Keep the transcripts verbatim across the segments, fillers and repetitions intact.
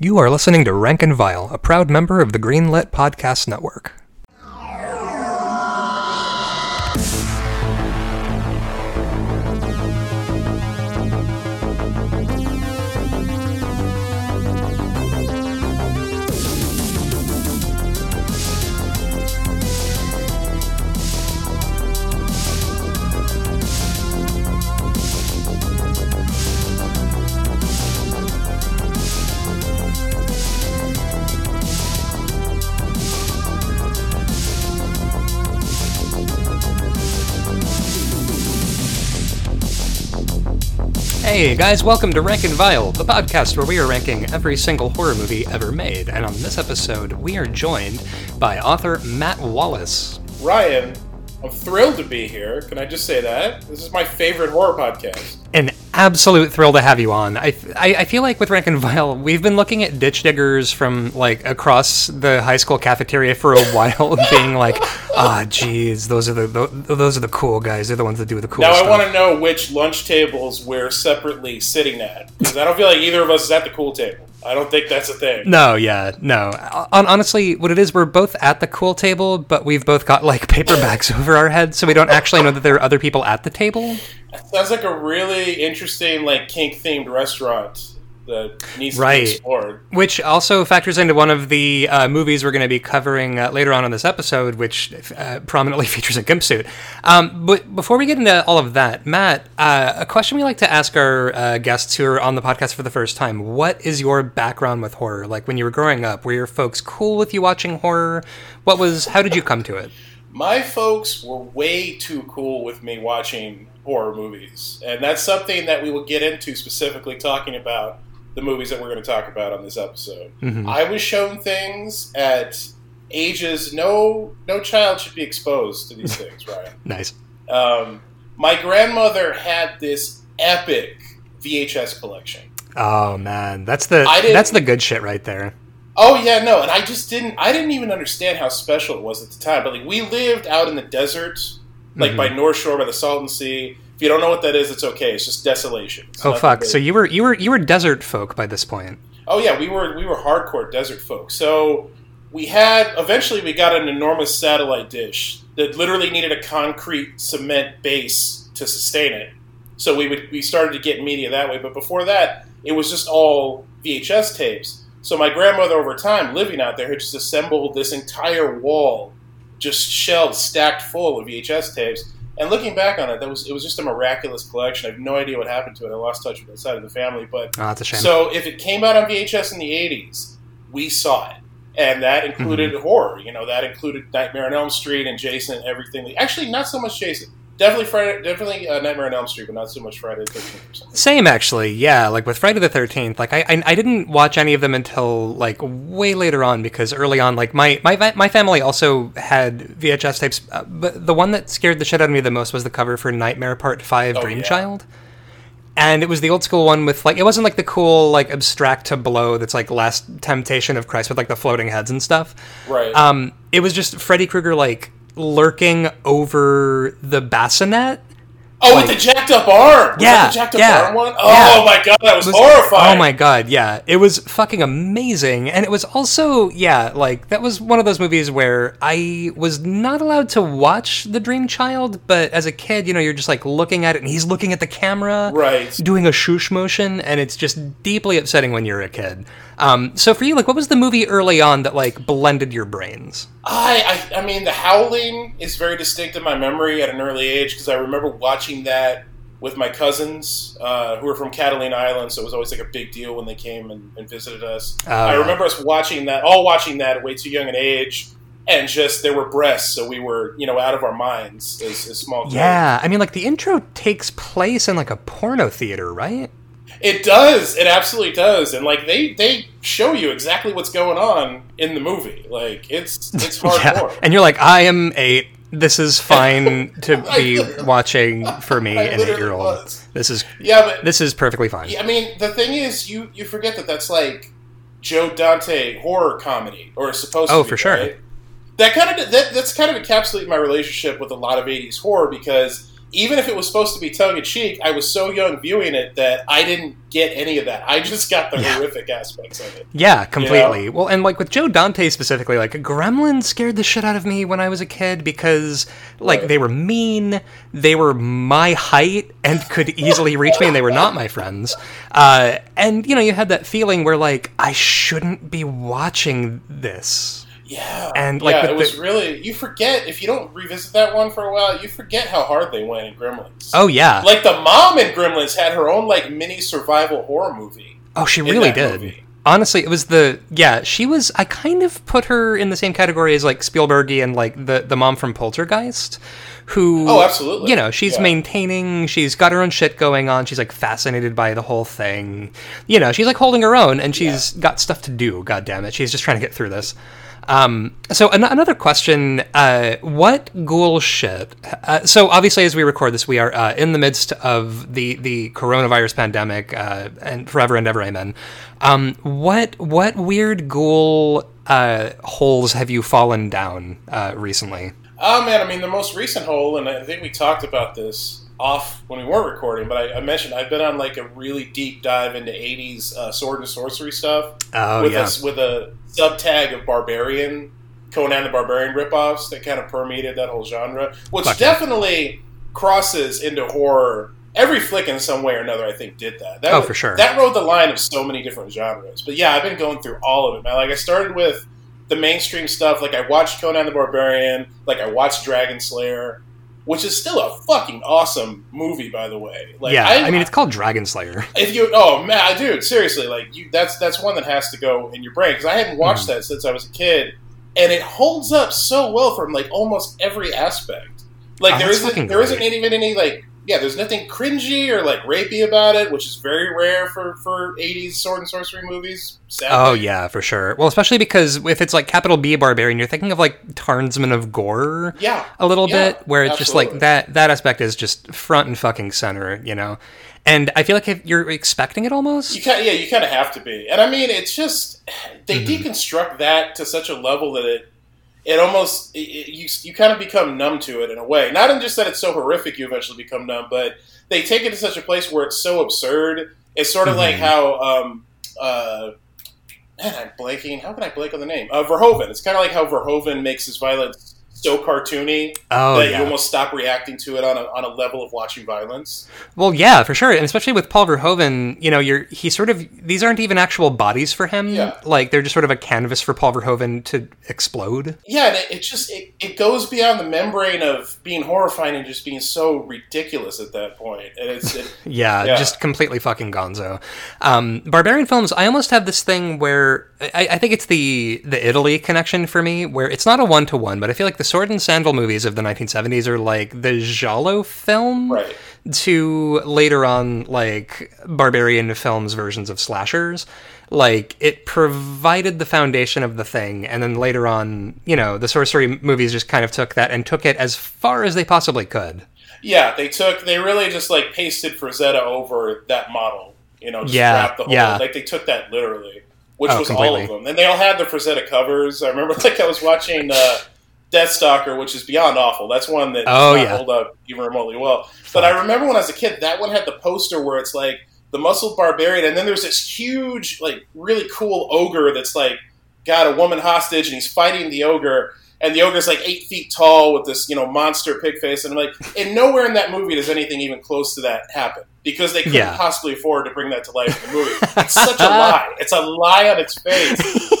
You are listening to Rank and Vile, a proud member of the Greenlit Podcast Network. Hey guys, welcome to Rank and Vile, the podcast where we are ranking every single horror movie ever made. And on this episode, we are joined by author Matt Wallace. Ryan, I'm thrilled to be here. Can I just say that? This is my favorite horror podcast. An absolute thrill to have you on. I, I, I feel like with Rank and Vile, we've been looking at ditch diggers from like across the high school cafeteria for a while, being like, ah, oh, geez, those are the, the those are the cool guys. They're the ones that do the cool now, stuff. Now I want to know which lunch tables we're separately sitting at, because I don't feel like either of us is at the cool table. I don't think that's a thing. No, yeah, no. Honestly, what it is, we're both at the cool table, but we've both got, like, paperbacks over our heads, so we don't actually know that there are other people at the table. That sounds like a really interesting, like, kink-themed restaurant that needs to right. be explored. Which also factors into one of the uh, movies we're going to be covering uh, later on in this episode, which uh, prominently features a gimp suit. Um, but before we get into all of that, Matt, uh, a question we like to ask our uh, guests who are on the podcast for the first time, what is your background with horror? Like when you were growing up, were your folks cool with you watching horror? What was? How did you come to it? My folks were way too cool with me watching horror movies. And that's something that we will get into specifically talking about the movies that we're going to talk about on this episode. Mm-hmm. I was shown things at ages no no child should be exposed to these things, Ryan. Nice. Um, my grandmother had this epic V H S collection. Oh man, that's the that's the good shit right there. Oh yeah, no, and I just didn't I didn't even understand how special it was at the time. But like we lived out in the desert, like mm-hmm. by North Shore by the Salton Sea. If you don't know what that is, it's okay. It's just desolation. It's oh fuck! Really. So you were you were you were desert folk by this point. Oh yeah, we were we were hardcore desert folk. So we had eventually we got an enormous satellite dish that literally needed a concrete cement base to sustain it. So we would we started to get media that way. But before that, it was just all V H S tapes. So my grandmother, over time, living out there, had just assembled this entire wall, just shelves stacked full of V H S tapes. And looking back on it, that was it was just a miraculous collection. I have no idea what happened to it. I lost touch with that side of the family. But oh, that's a shame. So if it came out on V H S in the eighties, we saw it. And that included mm-hmm. horror. You know, that included Nightmare on Elm Street and Jason and everything. Actually, not so much Jason. Definitely Friday, definitely uh, Nightmare on Elm Street, but not so much Friday the thirteenth or something. Same, actually, yeah. Like, with Friday the thirteenth, like, I, I I didn't watch any of them until, like, way later on, because early on, like, my, my, my family also had V H S tapes, uh, but the one that scared the shit out of me the most was the cover for Nightmare Part five, oh, Dream yeah. Child. And it was the old school one with, like, it wasn't, like, the cool, like, abstract tableau that's, like, Last Temptation of Christ with, like, the floating heads and stuff. Right. Um, it was just Freddy Krueger, like, lurking over the bassinet. Oh, like, with the jacked up arm. Was yeah, the jacked up yeah, arm one? Oh yeah. My god, that was, was horrifying. Oh my god, yeah, it was fucking amazing, and it was also yeah, like that was one of those movies where I was not allowed to watch The Dream Child, but as a kid, you know, you're just like looking at it, and he's looking at the camera, right, doing a shoosh motion, and it's just deeply upsetting when you're a kid. Um, so for you, like, what was the movie early on that like blended your brains? I, I, I mean, The Howling is very distinct in my memory at an early age because I remember watching that with my cousins uh, who were from Catalina Island, so it was always like a big deal when they came and, and visited us. Uh, I remember us watching that, all watching that at way too young an age. And just, there were breasts, so we were, you know, out of our minds as, as small kids. Yeah, I mean, like, the intro takes place in, like, a porno theater, right? It does. It absolutely does. And, like, they, they show you exactly what's going on in the movie. Like, it's it's hardcore. Yeah. And you're like, I am eight. This is fine to be watching for me, an eight-year-old. This is yeah, but, this is perfectly fine. Yeah, I mean, the thing is, you, you forget that that's, like, Joe Dante horror comedy, or supposed oh, to be. Oh, for sure. Right? That kind of that, that's kind of encapsulated my relationship with a lot of eighties horror, because even if it was supposed to be tongue-in-cheek, I was so young viewing it that I didn't get any of that. I just got the yeah. horrific aspects of it. Yeah, completely. You know? Well, and like with Joe Dante specifically, like Gremlins scared the shit out of me when I was a kid because like right. they were mean, they were my height and could easily reach me, and they were not my friends. Uh, and, you know, you had that feeling where like, I shouldn't be watching this. Yeah, and like yeah, it was the, really... You forget, if you don't revisit that one for a while, you forget how hard they went in Gremlins. Oh, yeah. Like, the mom in Gremlins had her own, like, mini survival horror movie. Oh, she really did. Movie. Honestly, it was the... Yeah, she was... I kind of put her in the same category as, like, Spielberg-y and, like, the, the mom from Poltergeist, who... Oh, absolutely. You know, she's yeah. maintaining, she's got her own shit going on, she's, like, fascinated by the whole thing. You know, she's, like, holding her own, and she's yeah. got stuff to do, goddammit. She's just trying to get through this. Um, so an- another question, uh, what ghoul shit, uh, so obviously as we record this, we are, uh, in the midst of the, the coronavirus pandemic, uh, and forever and ever, amen. Um, what, what weird ghoul, uh, holes have you fallen down, uh, recently? Oh man, I mean, the most recent hole, and I think we talked about this off when we weren't recording, but I, I mentioned I've been on like a really deep dive into eighties uh, sword and sorcery stuff oh, with, yeah. a, with a sub-tag of Barbarian, Conan the Barbarian ripoffs that kind of permeated that whole genre, which Fuck definitely it. crosses into horror. Every flick in some way or another, I think, did that. that oh, was, for sure. That rode the line of so many different genres. But yeah, I've been going through all of it. Now, like I started with the mainstream stuff. Like I watched Conan the Barbarian. Like I watched Dragonslayer. Which is still a fucking awesome movie, by the way. Like, yeah, I, I mean, it's called Dragonslayer. If you, oh man, dude, seriously, like you, that's that's one that has to go in your brain because I hadn't watched mm. that since I was a kid, and it holds up so well from like almost every aspect. Like oh, there isn't there isn't even any like yeah, there's nothing cringy or like rapey about it, which is very rare for for eighties sword and sorcery movies. Sadly. Oh yeah, for sure. Well, especially because if it's like capital B Barbarian, you're thinking of like Tarnsman of Gore yeah, a little yeah, bit, where it's absolutely. just like that that aspect is just front and fucking center, you know? And I feel like if you're expecting it almost. You kinda, yeah, you kind of have to be. And I mean, it's just, they mm-hmm. deconstruct that to such a level that it, it almost, it, you you kind of become numb to it in a way. Not in just that it's so horrific you eventually become numb, but they take it to such a place where it's so absurd. It's sort of mm-hmm. like how... Um, uh, Man, I'm blanking. How can I blank on the name? Uh, Verhoeven. It's kind of like how Verhoeven makes his violence so cartoony oh, that yeah. you almost stop reacting to it on a, on a level of watching violence. Well, yeah, for sure. And especially with Paul Verhoeven, you know, you're he sort of... These aren't even actual bodies for him. Yeah. Like, they're just sort of a canvas for Paul Verhoeven to explode. Yeah, and it, it just... It, it goes beyond the membrane of being horrifying and just being so ridiculous at that point. And it's... It, yeah, yeah, just completely fucking gonzo. Um, Barbarian films, I almost have this thing where... I, I think it's the, the Italy connection for me, where it's not a one-to-one, but I feel like the sword and sandal movies of the nineteen seventies are like the giallo film right. to later on like Barbarian films versions of slashers. Like it provided the foundation of the thing, and then later on, you know, the sorcery movies just kind of took that and took it as far as they possibly could. Yeah, they took they really just like pasted Frazetta over that model, you know, just yeah, wrapped the whole yeah. like they took that literally, which oh, was completely. all of them. And they all had the Frazetta covers. I remember like I was watching uh Deathstalker, which is beyond awful. That's one that oh, does not yeah. hold up even remotely well. But I remember when I was a kid, that one had the poster where it's like the muscled barbarian, and then there's this huge, like, really cool ogre that's like got a woman hostage, and he's fighting the ogre, and the ogre's like eight feet tall with this, you know, monster pig face, and I'm like, and nowhere in that movie does anything even close to that happen because they couldn't yeah. possibly afford to bring that to life in the movie. It's such a lie. It's a lie on its face.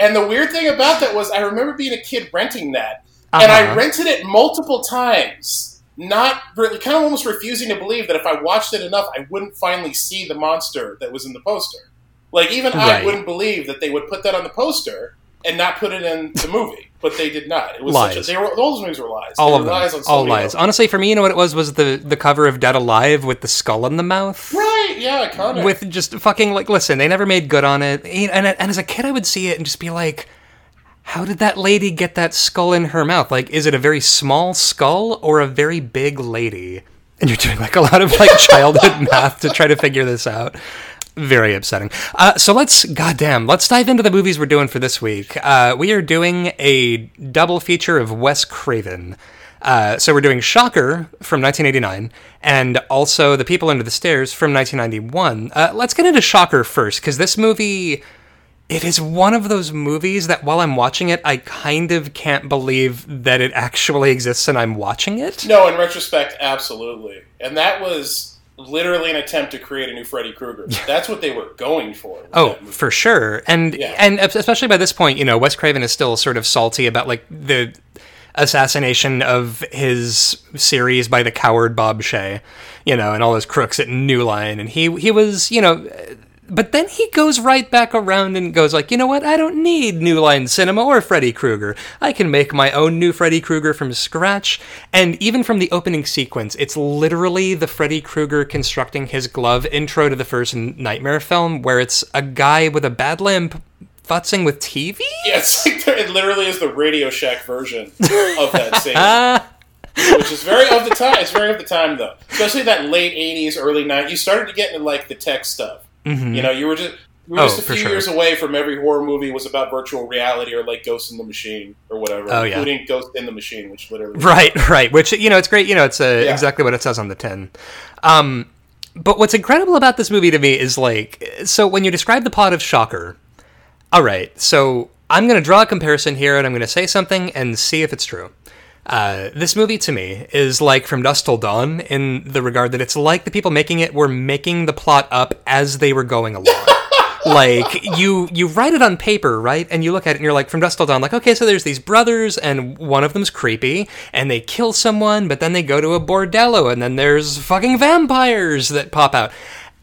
And the weird thing about that was I remember being a kid renting that, uh-huh. and I rented it multiple times, not really, kind of almost refusing to believe that if I watched it enough, I wouldn't finally see the monster that was in the poster. Like, even right. I wouldn't believe that they would put that on the poster and not put it in the movie, but they did not. It was lies. Such a, they were, all those movies were lies. All they of them. Lies on all lies. Over. Honestly, for me, you know what it was? Was the, the cover of Dead Alive with the skull in the mouth. Right, yeah, iconic. With just fucking, like, listen, they never made good on it. And, and as a kid, I would see it and just be like, how did that lady get that skull in her mouth? Like, is it a very small skull or a very big lady? And you're doing, like, a lot of, like, childhood math to try to figure this out. Very upsetting. Uh, so let's, goddamn, let's dive into the movies we're doing for this week. Uh, we are doing a double feature of Wes Craven. Uh, so we're doing Shocker from nineteen eighty-nine, and also The People Under the Stairs from nineteen ninety-one. Uh, let's get into Shocker first, because this movie, it is one of those movies that while I'm watching it, I kind of can't believe that it actually exists and I'm watching it. No, in retrospect, absolutely. And that was literally an attempt to create a new Freddy Krueger. That's what they were going for. Oh, for sure. And yeah. and especially by this point, you know, Wes Craven is still sort of salty about, like, the assassination of his series by the coward Bob Shaye, you know, and all his crooks at New Line. And he he was, you know... But then he goes right back around and goes like, you know what? I don't need New Line Cinema or Freddy Krueger. I can make my own new Freddy Krueger from scratch. And even from the opening sequence, it's literally the Freddy Krueger constructing his glove intro to the first Nightmare film, where it's a guy with a bad limp futzing with T V? Yeah, it's like it literally is the Radio Shack version of that scene. Which is very of the time. It's very of the time, though. Especially that late eighties, early nineties. You started to get into, like, the tech stuff. Mm-hmm. You know, you were just we were oh, just a few sure. years away from every horror movie was about virtual reality or like Ghost in the Machine or whatever, oh, including yeah. Ghost in the Machine, which literally right, right. Which, you know, it's great. You know, it's a, yeah. exactly what it says on the tin. Um, but what's incredible about this movie to me is, like, so when you describe the plot of Shocker, all right, so I'm going to draw a comparison here and I'm going to say something and see if it's true. Uh, this movie, to me, is like From Dusk Till Dawn in the regard that it's like the people making it were making the plot up as they were going along. Like, you you write it on paper, right? And you look at it and you're like, From Dusk Till Dawn, like, okay, so there's these brothers and one of them's creepy and they kill someone, but then they go to a bordello and then there's fucking vampires that pop out.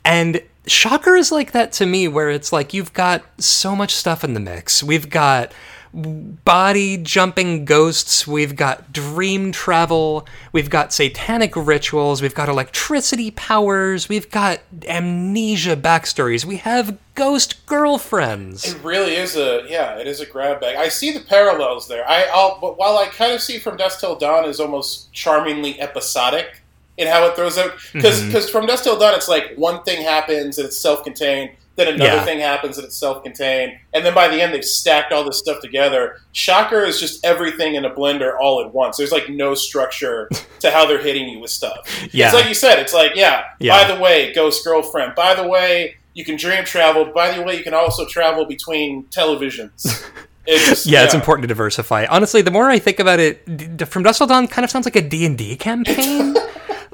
And Shocker is like that to me, where it's like, you've got so much stuff in the mix. We've got body jumping ghosts, we've got dream travel, we've got satanic rituals, we've got electricity powers, we've got amnesia backstories, we have ghost girlfriends. It really is a, yeah, it is a grab bag. I see the parallels there. I, I'll, but while I kind of see From Dusk Till Dawn is almost charmingly episodic in how it throws out, because mm-hmm. From Dusk Till Dawn, it's like one thing happens and it's self-contained. Then another yeah. thing happens and it's self-contained. And then by the end, they've stacked all this stuff together. Shocker is just everything in a blender all at once. There's, like, no structure to how they're hitting you with stuff. Yeah. It's like you said. It's like, yeah, yeah, by the way, ghost girlfriend. By the way, you can dream travel. By the way, you can also travel between televisions. It's just, yeah, yeah, it's important to diversify. Honestly, the more I think about it, From Dusk Till Dawn kind of sounds like a D and D campaign.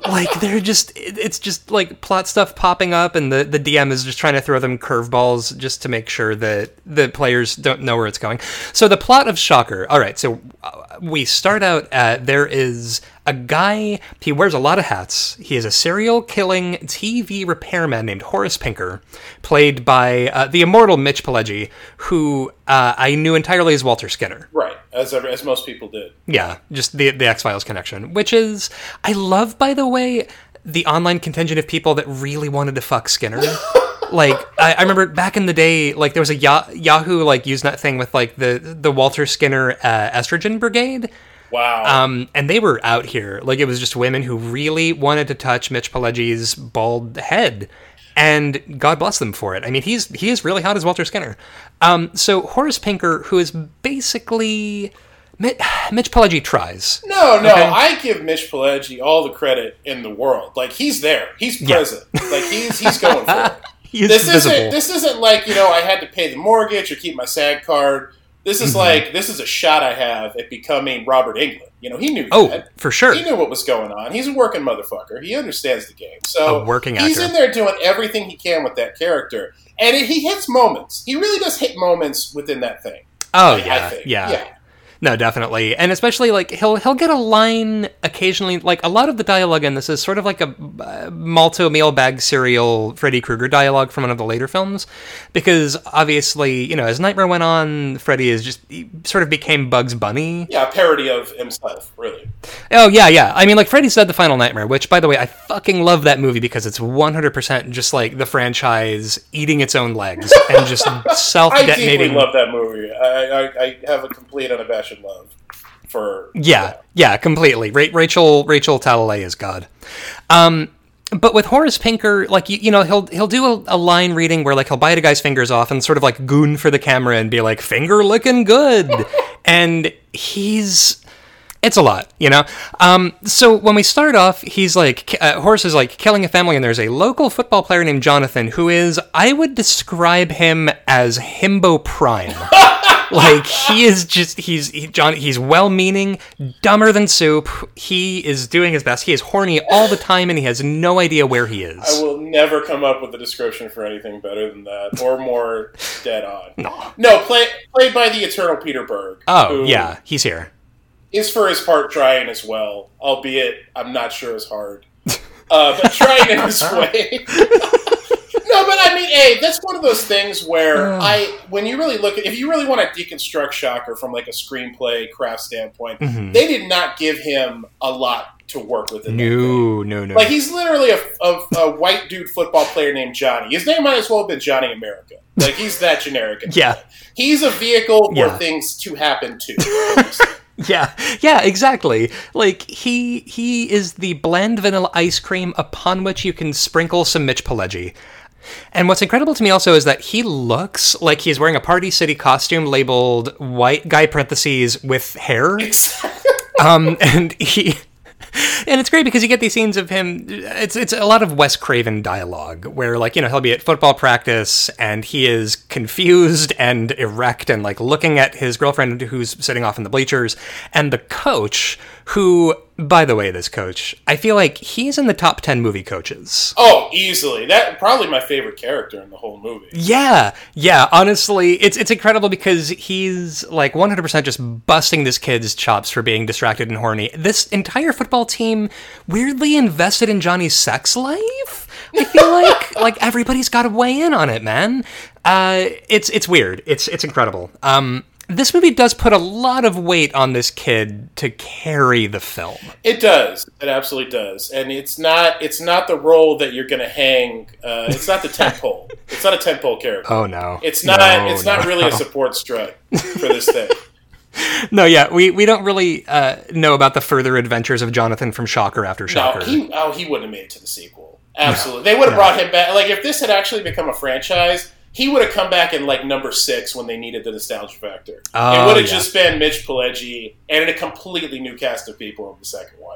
Like, they're just, it's just, like, plot stuff popping up, and the, the D M is just trying to throw them curveballs just to make sure that the players don't know where it's going. So the plot of Shocker, all right, so we start out, at, there is a guy, he wears a lot of hats. He is a serial-killing T V repairman named Horace Pinker, played by uh, the immortal Mitch Pileggi, who uh, I knew entirely as Walter Skinner. Right. As every, as most people did. Yeah, just the the X-Files connection, which is, I love, by the way, the online contingent of people that really wanted to fuck Skinner. Like, I, I remember back in the day, like, there was a Yah- Yahoo, like, Usenet thing with, like, the, the Walter Skinner uh, estrogen brigade. Wow. Um, and they were out here. Like, it was just women who really wanted to touch Mitch Pileggi's bald head. And God bless them for it. I mean, he's he is really hot as Walter Skinner. Um, so Horace Pinker, who is basically... Mitch Pileggi tries. No, no, okay? I give Mitch Pileggi all the credit in the world. Like, he's there. He's present. Yeah. Like, he's he's going for it. He's this visible. Isn't, this isn't like, you know, I had to pay the mortgage or keep my SAG card. This is mm-hmm. like, this is a shot I have at becoming Robert Englund. You know, he knew oh, that. Oh, for sure. He knew what was going on. He's a working motherfucker. He understands the game. So a working actor. He's in there doing everything he can with that character. And it, he hits moments. He really does hit moments within that thing. Oh, I, yeah, I think. yeah. Yeah. No, definitely. And especially, like, he'll he'll get a line occasionally. Like, a lot of the dialogue in this is sort of like a uh, Malto meal bag cereal Freddy Krueger dialogue from one of the later films. Because, obviously, you know, as Nightmare went on, Freddy is just he sort of became Bugs Bunny. Yeah, a parody of himself, really. Oh, yeah, yeah. I mean, like, Freddy's Dead, The Final Nightmare, which, by the way, I fucking love that movie because it's one hundred percent just, like, the franchise eating its own legs and just self-detonating. I deeply love that movie. I, I, I have a complete unabashed love for yeah that. yeah completely Ra- Rachel Rachel Talalay is God. Um but with Horace Pinker, like, you, you know, he'll he'll do a, a line reading where, like, he'll bite a guy's fingers off and sort of, like, goon for the camera and be like, finger looking good. And he's It's a lot, you know? Um, so when we start off, he's like, uh, Horace is like killing a family, and there's a local football player named Jonathan who is, I would describe him as Himbo Prime. Like, he is just, he's he, John. He's well-meaning, dumber than soup. He is doing his best. He is horny all the time, and he has no idea where he is. I will never come up with a description for anything better than that, or more dead on. No, no play, played by the eternal Peter Berg. Oh, yeah, he's here. Is for his part trying as well, albeit I'm not sure as hard. Uh, but trying in his way. No, but I mean, hey, that's one of those things where I, when you really look at, if you really want to deconstruct Shocker from like a screenplay craft standpoint, mm-hmm. they did not give him a lot to work with. In no, no, no. Like, he's literally a, a, a white dude football player named Johnny. His name might as well have been Johnny America. Like, he's that generic. Yeah. Way. He's a vehicle yeah. for things to happen to. Yeah, yeah, exactly. Like, he he is the bland vanilla ice cream upon which you can sprinkle some Mitch Pileggi. And what's incredible to me also is that he looks like he's wearing a Party City costume labeled white guy parentheses with hair. um, and he... And it's great because you get these scenes of him, it's it's a lot of Wes Craven dialogue where, like, you know, he'll be at football practice and he is confused and erect and, like, looking at his girlfriend who's sitting off in the bleachers. And the coach, who, by the way, this coach, I feel like he's in the top ten movie coaches. Oh, easily. That probably my favorite character in the whole movie. Yeah. Yeah. Honestly, it's it's incredible because he's, like, one hundred percent just busting this kid's chops for being distracted and horny. This entire football team weirdly invested in Johnny's sex life. I feel like like everybody's got to weigh in on it, man. Uh, it's it's weird. It's it's incredible. Um, this movie does put a lot of weight on this kid to carry the film. It does. It absolutely does. And it's not it's not the role that you're going to hang. Uh, it's not the tentpole. It's not a tentpole character. Oh no. It's not. No, it's no, not really no. a support strut for this thing. No, yeah, we, we don't really uh, know about the further adventures of Jonathan from Shocker after Shocker. No, he, oh, he wouldn't have made it to the sequel. Absolutely. No, they would have no. brought him back. Like, if this had actually become a franchise, he would have come back in, like, number six when they needed the nostalgia factor. Oh, it would have yeah. just been Mitch Pileggi and a completely new cast of people in the second one.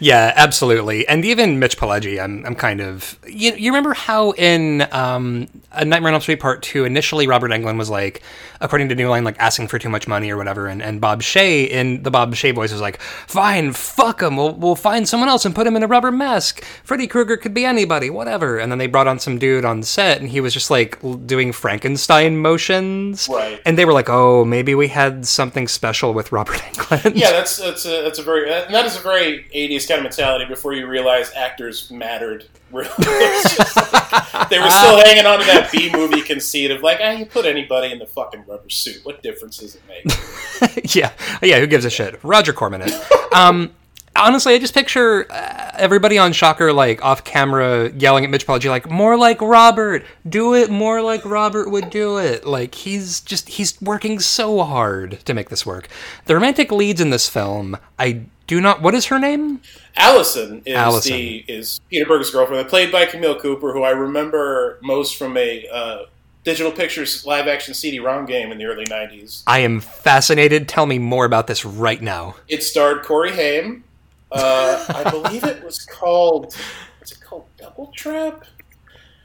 Yeah, absolutely. And even Mitch Pileggi, I'm I'm kind of... You, you remember how in um, Nightmare on Elm Street Part two, initially Robert Englund was like, according to New Line, like, asking for too much money or whatever, and, and Bob Shaye in the Bob Shaye voice was like, fine, fuck him, we'll, we'll find someone else and put him in a rubber mask. Freddy Krueger could be anybody, whatever. And then they brought on some dude on set, and he was just, like, doing Frankenstein motions. Right. And they were like, oh, maybe we had something special with Robert Englund. Yeah, that's, that's, a, that's a very... That, that is a very... eighties kind of mentality before you realize actors mattered. Really. Like, they were still hanging on to that B movie conceit of, like, ah, you put anybody in the fucking rubber suit. What difference does it make? yeah. Yeah, who gives a shit? Roger Corman. Um, honestly, I just picture uh, everybody on Shocker, like, off camera yelling at Mitch Pileggi, like, more like Robert. Do it more like Robert would do it. Like, he's just, he's working so hard to make this work. The romantic leads in this film, I Do not. What is her name? Allison is Allison. the is Peter Berg's girlfriend, played by Camille Cooper, who I remember most from a uh, Digital Pictures live action C D ROM game in the early nineties. I am fascinated. Tell me more about this right now. It starred Corey Haim. Uh, I believe it was called. What's it called? Double Trap.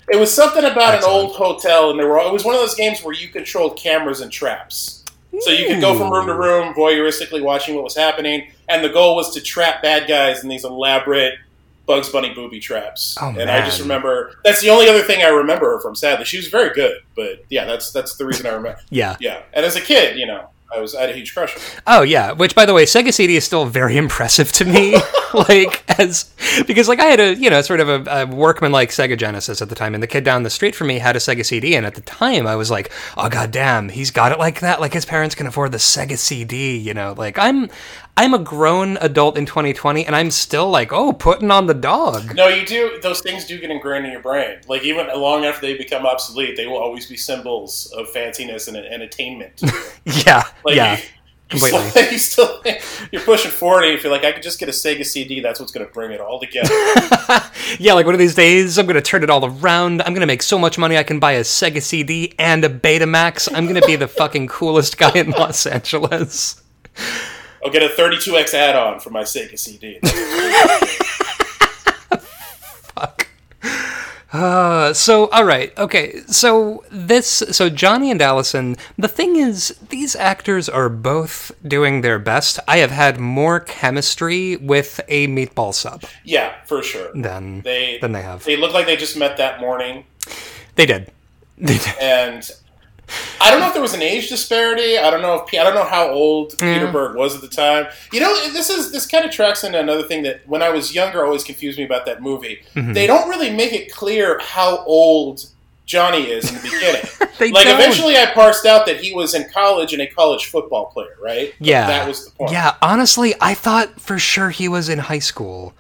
It was something about Excellent. an old hotel, and there were. It was one of those games where you controlled cameras and traps. So you could go from room to room, voyeuristically watching what was happening, and the goal was to trap bad guys in these elaborate Bugs Bunny booby traps. Oh, and man. I just remember, that's the only other thing I remember her from, sadly. She was very good, but yeah, that's that's the reason I remember. yeah. Yeah. And as a kid, you know, I was I had a huge crush on her. Oh, yeah. Which, by the way, Sega C D is still very impressive to me. Like, as because, like, I had a, you know, sort of a, a workman-like Sega Genesis at the time, and the kid down the street from me had a Sega C D, and at the time, I was like, oh, goddamn, he's got it like that? Like, his parents can afford the Sega C D, you know? Like, I'm I'm a grown adult in twenty twenty, and I'm still like, oh, putting on the dog. No, you do. Those things do get ingrained in your brain. Like, even long after they become obsolete, they will always be symbols of fanciness and, and attainment. yeah, like, yeah. You, Completely. Like, you still, you're pushing forty if you're like, I could just get a Sega C D, that's what's going to bring it all together. Yeah, like one of these days, I'm going to turn it all around. I'm going to make so much money I can buy a Sega C D and a Betamax. I'm going to be the fucking coolest guy in Los Angeles. I'll get a thirty-two X add-on for my Sega C D. Fuck. Uh, so, all right. Okay, so this... So Johnny and Allison, the thing is, these actors are both doing their best. I have had more chemistry with a meatball sub. Yeah, for sure. Than they, than they have. They look like they just met that morning. They did. They did. And... I don't know if there was an age disparity. I don't know if I don't know how old yeah. Peter Berg was at the time. You know, this is this kind of tracks into another thing that when I was younger always confused me about that movie. Mm-hmm. They don't really make it clear how old Johnny is in the beginning. they like don't. Eventually, I parsed out that he was in college and a college football player, right? Yeah, like, that was the point. Yeah, honestly, I thought for sure he was in high school,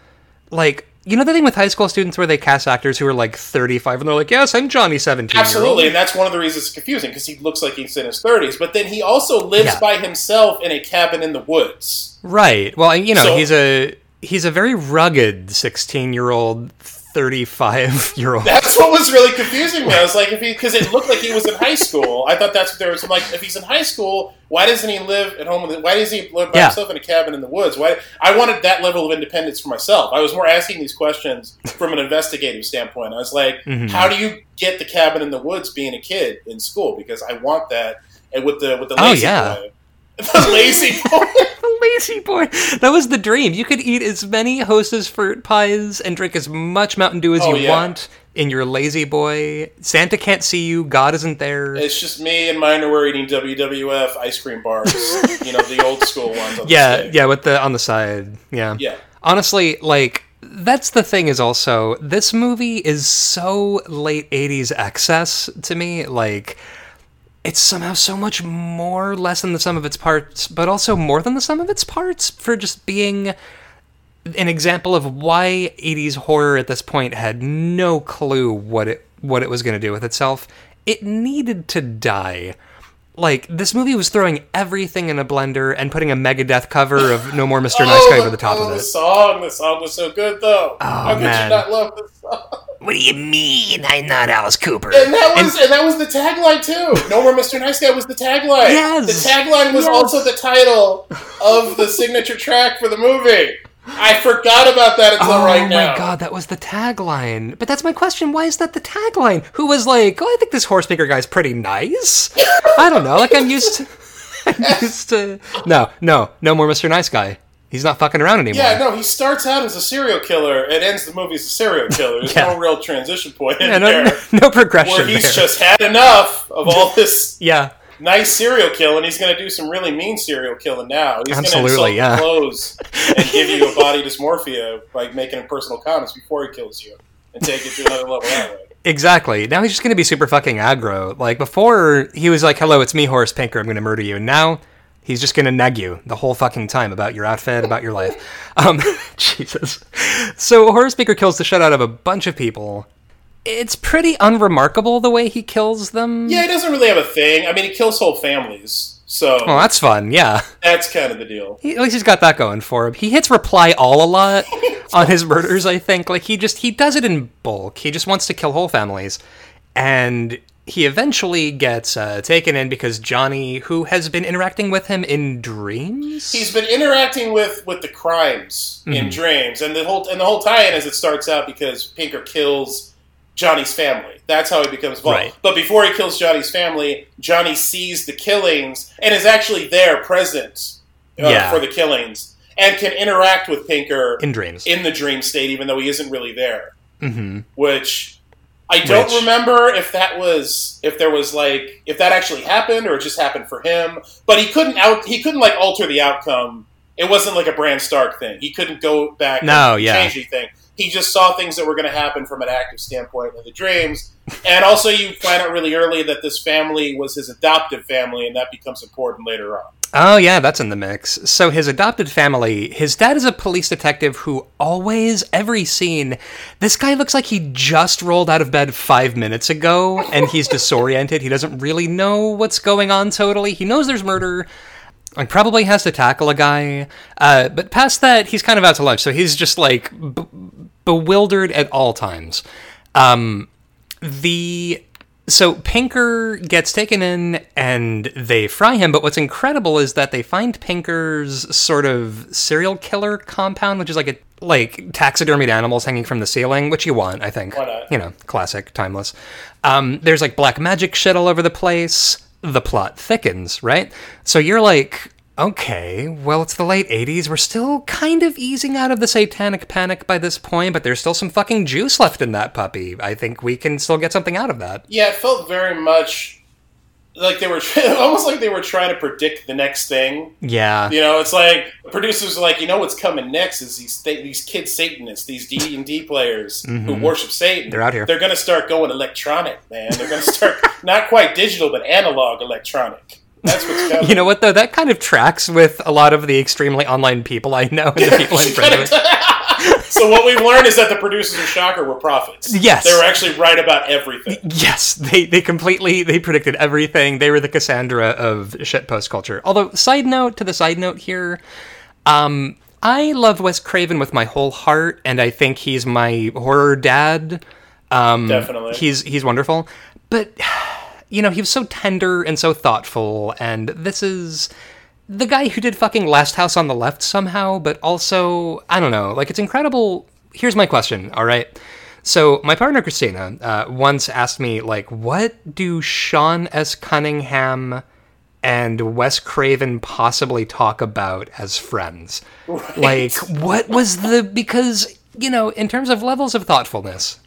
like. You know the thing with high school students where they cast actors who are like thirty-five and they're like, yes, I'm Johnny seventeen. Absolutely, and that's one of the reasons it's confusing because he looks like he's in his thirties, but then he also lives yeah. by himself in a cabin in the woods. Right. Well, you know, so, he's a he's a very rugged sixteen-year-old, thirty-five-year-old. That's what was really confusing me. I was like, if because it looked like he was in high school. I thought that's what there was. I'm like, if he's in high school, why doesn't he live at home? With, why does he live by yeah. himself in a cabin in the woods? Why? I wanted that level of independence for myself. I was more asking these questions from an investigative standpoint. I was like, mm-hmm. how do you get the cabin in the woods being a kid in school? Because I want that. And with the with the lazy oh, yeah. boy. The lazy boy. The lazy boy. That was the dream. You could eat as many Hostess fruit pies and drink as much Mountain Dew as oh, you yeah. want in your lazy boy. Santa can't see you. God isn't there. It's just me and my underwear eating W W F ice cream bars. You know, the old school ones. On yeah, the yeah, with the on the side. Yeah. Yeah. Honestly, like, that's the thing is also, this movie is so late eighties excess to me. Like... It's somehow so much more less than the sum of its parts, but also more than the sum of its parts for just being an example of why eighties horror at this point had no clue what it what it was going to do with itself. It needed to die. Like, this movie was throwing everything in a blender and putting a Megadeth cover of No More Mister Nice Guy oh, over the top oh, of it. The song, the song was so good, though. Oh, How could man. you not love this song? What do you mean I'm not Alice Cooper? And that was and, and that was the tagline, too. No More Mister Nice Guy was the tagline. Yes. The tagline was yes. also the title of the signature track for the movie. I forgot about that until oh, right now. Oh my god, that was the tagline. But that's my question, why is that the tagline? Who was like, oh, I think this Horace Pinker guy's pretty nice. I don't know, like I'm used to... I'm used to... No, no, no more Mister Nice Guy. He's not fucking around anymore. Yeah, no, he starts out as a serial killer and ends the movie as a serial killer. There's yeah. no real transition point in yeah, no, there. No, no progression Where he's there. just had enough of all this... yeah. nice serial killing. He's going to do some really mean serial killing now. He's Absolutely, going to insult yeah. clothes and give you a body dysmorphia by making impersonal comments before he kills you and take it to another level that way. Exactly. Now he's just going to be super fucking aggro. Like, before, he was like, hello, it's me, Horace Pinker, I'm going to murder you. And now, he's just going to nag you the whole fucking time about your outfit, about your life. Um, Jesus. So Horace Pinker kills the shit out of a bunch of people. It's pretty unremarkable the way he kills them. Yeah, he doesn't really have a thing. I mean, he kills whole families, so... Oh, that's fun, yeah. That's kind of the deal. He, at least he's got that going for him. He hits reply all a lot on his murders, I think. Like, he just... He does it in bulk. He just wants to kill whole families. And he eventually gets uh, taken in because Johnny, who has been interacting with him in dreams... He's been interacting with, with the crimes mm. in dreams. And the whole and the whole tie-in is it starts out because Pinker kills... Johnny's family. That's how he becomes involved. Right. But before he kills Johnny's family, Johnny sees the killings and is actually there, present uh, yeah. for the killings, and can interact with Pinker in dreams, in the dream state, even though he isn't really there. Mm-hmm. Which I don't Which. remember if that was if there was like if that actually happened or it just happened for him. But he couldn't out he couldn't like alter the outcome. It wasn't like a Bran Stark thing. He couldn't go back no, and yeah. change anything. He just saw things that were going to happen from an active standpoint in the dreams. And also you find out really early that this family was his adoptive family, and that becomes important later on. Oh, yeah, that's in the mix. So his adopted family, his dad is a police detective who always, every scene, this guy looks like he just rolled out of bed five minutes ago, and he's disoriented. He doesn't really know what's going on totally. He knows there's murder. Like, probably has to tackle a guy. Uh, but past that, he's kind of out to lunch, so he's just, like, b- bewildered at all times. Um, the So Pinker gets taken in and they fry him, but what's incredible is that they find Pinker's sort of serial killer compound, which is like a like taxidermied animals hanging from the ceiling, which you want, I think. Why not? You know, classic, timeless. Um, there's like black magic shit all over the place. The plot thickens, right? So you're like, okay, well, it's the late eighties. We're still kind of easing out of the satanic panic by this point, but there's still some fucking juice left in that puppy. I think we can still get something out of that. Yeah, it felt very much like they were, almost like they were trying to predict the next thing. Yeah. You know, it's like, producers are like, you know what's coming next is these these kid Satanists, these D and D players mm-hmm. who worship Satan. They're out here. They're going to start going electronic, man. They're going to start, not quite digital, but analog electronic. That's what's coming. You know what, though? That kind of tracks with a lot of the extremely online people I know and the people I'm friends with. So what we've learned is that the producers of Shocker were prophets. Yes. They were actually right about everything. Yes. They they completely, they predicted everything. They were the Cassandra of shitpost culture. Although, side note to the side note here, um, I love Wes Craven with my whole heart, and I think he's my horror dad. Um, Definitely. He's, he's wonderful. But... you know, he was so tender and so thoughtful, and this is the guy who did fucking Last House on the Left somehow, but also, I don't know, like, it's incredible. Here's my question, all right? So, my partner, Christina, uh, once asked me, like, what do Sean S. Cunningham and Wes Craven possibly talk about as friends? Right. Like, what was the... because, you know, in terms of levels of thoughtfulness...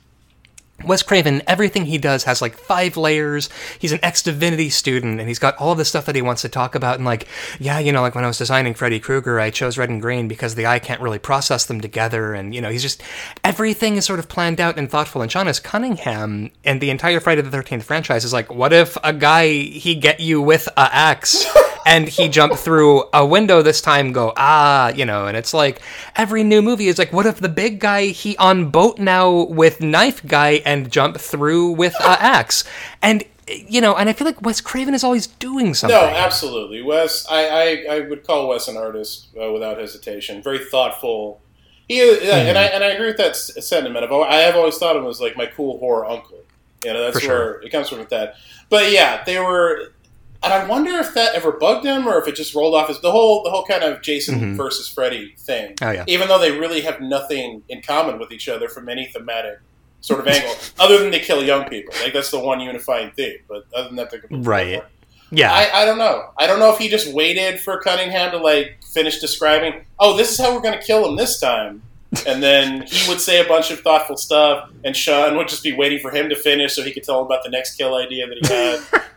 Wes Craven, everything he does has, like, five layers. He's an ex-divinity student, and he's got all of the stuff that he wants to talk about. And, like, yeah, you know, like, when I was designing Freddy Krueger, I chose red and green because the eye can't really process them together. And, you know, he's just... everything is sort of planned out and thoughtful. And Sean S. Cunningham and the entire Friday the thirteenth franchise is like, what if a guy, he get you with a axe, and he jump through a window this time, go, ah, you know? And it's like, every new movie is like, what if the big guy, he on boat now with knife guy, and jump through with an uh, axe. And, you know, and I feel like Wes Craven is always doing something. No, absolutely. Wes, I, I, I would call Wes an artist uh, without hesitation. Very thoughtful. He, uh, mm-hmm. and, I, and I agree with that sentiment. I've, I have always thought of him as like my cool horror uncle. You know, that's For where sure. it comes from with that. But yeah, they were... and I wonder if that ever bugged him or if it just rolled off as the whole the whole kind of Jason mm-hmm. versus Freddy thing. Oh, yeah. Even though they really have nothing in common with each other from any thematic sort of angle, other than they kill young people. Like, that's the one unifying theme. But other than that, they're completely right. Different. Yeah, I, I don't know. I don't know if he just waited for Cunningham to like finish describing. Oh, this is how we're going to kill him this time, and then he would say a bunch of thoughtful stuff, and Sean would just be waiting for him to finish so he could tell him about the next kill idea that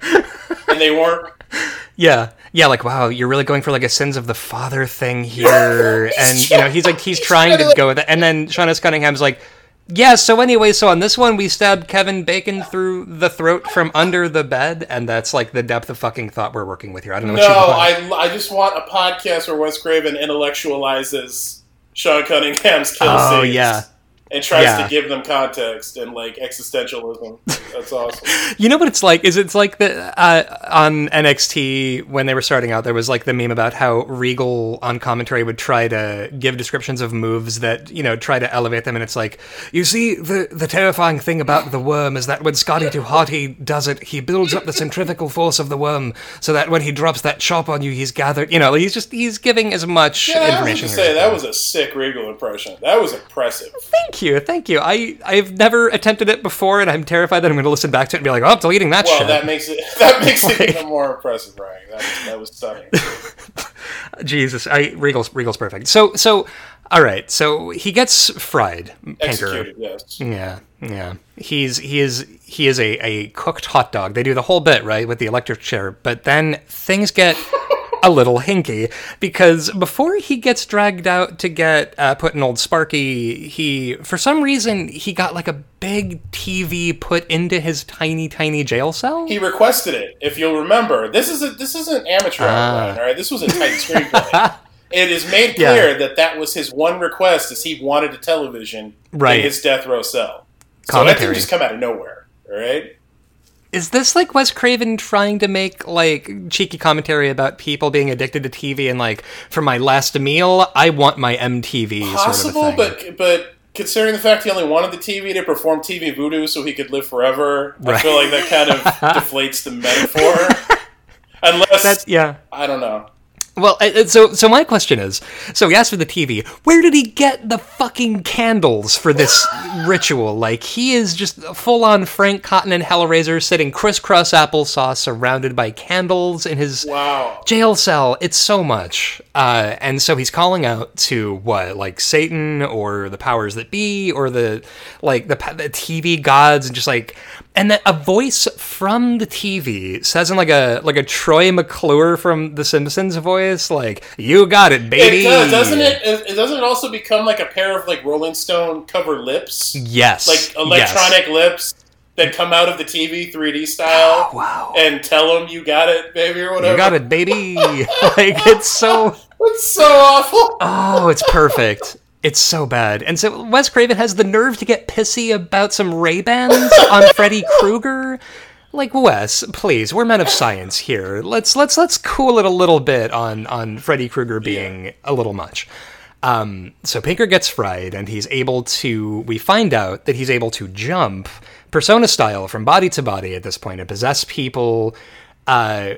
he had. And they weren't. Yeah, yeah, like, wow, you're really going for, like, a Sins of the Father thing here, and you know, he's like, he's trying to go with it, and then Sean S. Cunningham's like. Yeah, so anyway, so on this one, we stabbed Kevin Bacon through the throat from under the bed, and that's, like, the depth of fucking thought we're working with here. I don't know what you want. No, I, I just want a podcast where Wes Craven intellectualizes Sean Cunningham's kill scenes. Oh, yeah. And tries yeah. to give them context and, like, existentialism. That's awesome. You know what it's like? Is it's like the uh, on N X T, when they were starting out, there was, like, the meme about how Regal on commentary would try to give descriptions of moves that, you know, try to elevate them. And it's like, you see, the, the terrifying thing about the worm is that when Scotty Too Hearty does it, he builds up the centrifugal force of the worm so that when he drops that chop on you, he's gathered. You know, he's just, he's giving as much yeah, information. I was going to say, that was a sick Regal impression. That was impressive. Thank you. Thank you, thank you. I, I've never attempted it before, and I'm terrified that I'm going to listen back to it and be like, oh, I'm deleting that well, shit. Well, that makes it that makes it like, even more impressive, Ryan. That was, that was stunning. Jesus, I, Regal's, Regal's perfect. So, so, all right, so he gets fried. Executed, Pinker. Yes. Yeah, yeah. He's, he is, he is a, a cooked hot dog. They do the whole bit, right, with the electric chair, but then things get... a little hinky, because before he gets dragged out to get uh, put in old Sparky, he, for some reason, he got like a big T V put into his tiny, tiny jail cell. He requested it, if you'll remember. This is a this isn't amateur uh. outline, all right? This was a tight screenplay. It is made clear yeah. that that was his one request, is he wanted a television right. in his death row cell. Commentary. So that didn't just come out of nowhere, all right? Is this, like, Wes Craven trying to make, like, cheeky commentary about people being addicted to T V and, like, for my last meal, I want my M T V Possible, sort of a thing? Possible, but, but Considering the fact he only wanted the T V to perform T V voodoo so he could live forever, right. I feel like that kind of deflates the metaphor. Unless, that, yeah. I don't know. Well, so so my question is, so he asked for the T V. Where did he get the fucking candles for this ritual? Like, he is just full-on Frank Cotton and Hellraiser sitting crisscross applesauce surrounded by candles in his wow. jail cell. It's so much. Uh, and so he's calling out to, what, like, Satan or the powers that be or the, like, the, the T V gods and just, like... And that a voice from the T V says in like a like a Troy McClure from The Simpsons voice, like, you got it, baby. It does, doesn't it? It doesn't it also become like a pair of like Rolling Stone cover lips? Yes. Like electronic yes. lips that come out of the T V three D style. Oh, wow. And tell them you got it, baby, or whatever. You got it, baby. Like, it's so... It's so awful. Oh, it's perfect. It's so bad. And so Wes Craven has the nerve to get pissy about some Ray-Bans on Freddy Krueger. Like, Wes, please, we're men of science here. Let's let's let's cool it a little bit on, on Freddy Krueger being yeah. a little much. Um, so Pinker gets fried, and he's able to... We find out that he's able to jump Persona style from body to body at this point and possess people... Uh,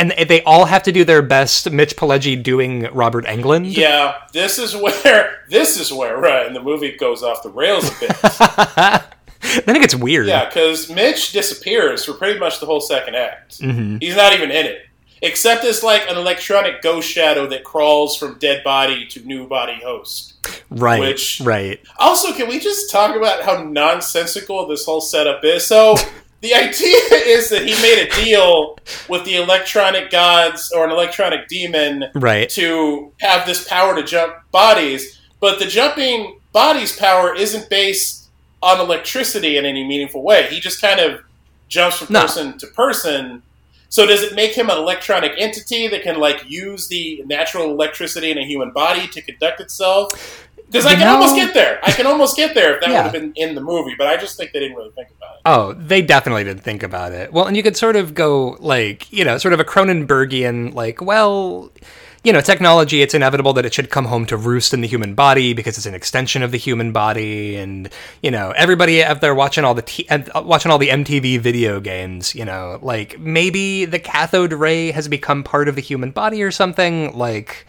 And they all have to do their best Mitch Pileggi doing Robert Englund. Yeah, this is where, this is where, right, and the movie goes off the rails a bit. Then it gets weird. Yeah, because Mitch disappears for pretty much the whole second act. Mm-hmm. He's not even in it. Except it's like an electronic ghost shadow that crawls from dead body to new body host. Right, which, right. Also, can we just talk about how nonsensical this whole setup is? So... The idea is that he made a deal with the electronic gods or an electronic demon right. to have this power to jump bodies, but the jumping bodies power isn't based on electricity in any meaningful way. He just kind of jumps from no. person to person. So does it make him an electronic entity that can like use the natural electricity in a human body to conduct itself? Because I can know, almost get there. I can almost get there if that yeah. would have been in the movie, but I just think they didn't really think about it. Oh, they definitely didn't think about it. Well, and you could sort of go, like, you know, sort of a Cronenbergian, like, well, you know, technology, it's inevitable that it should come home to roost in the human body because it's an extension of the human body. And, you know, everybody out there watching all the t- watching all the M T V video games, you know, like, maybe the cathode ray has become part of the human body or something, like...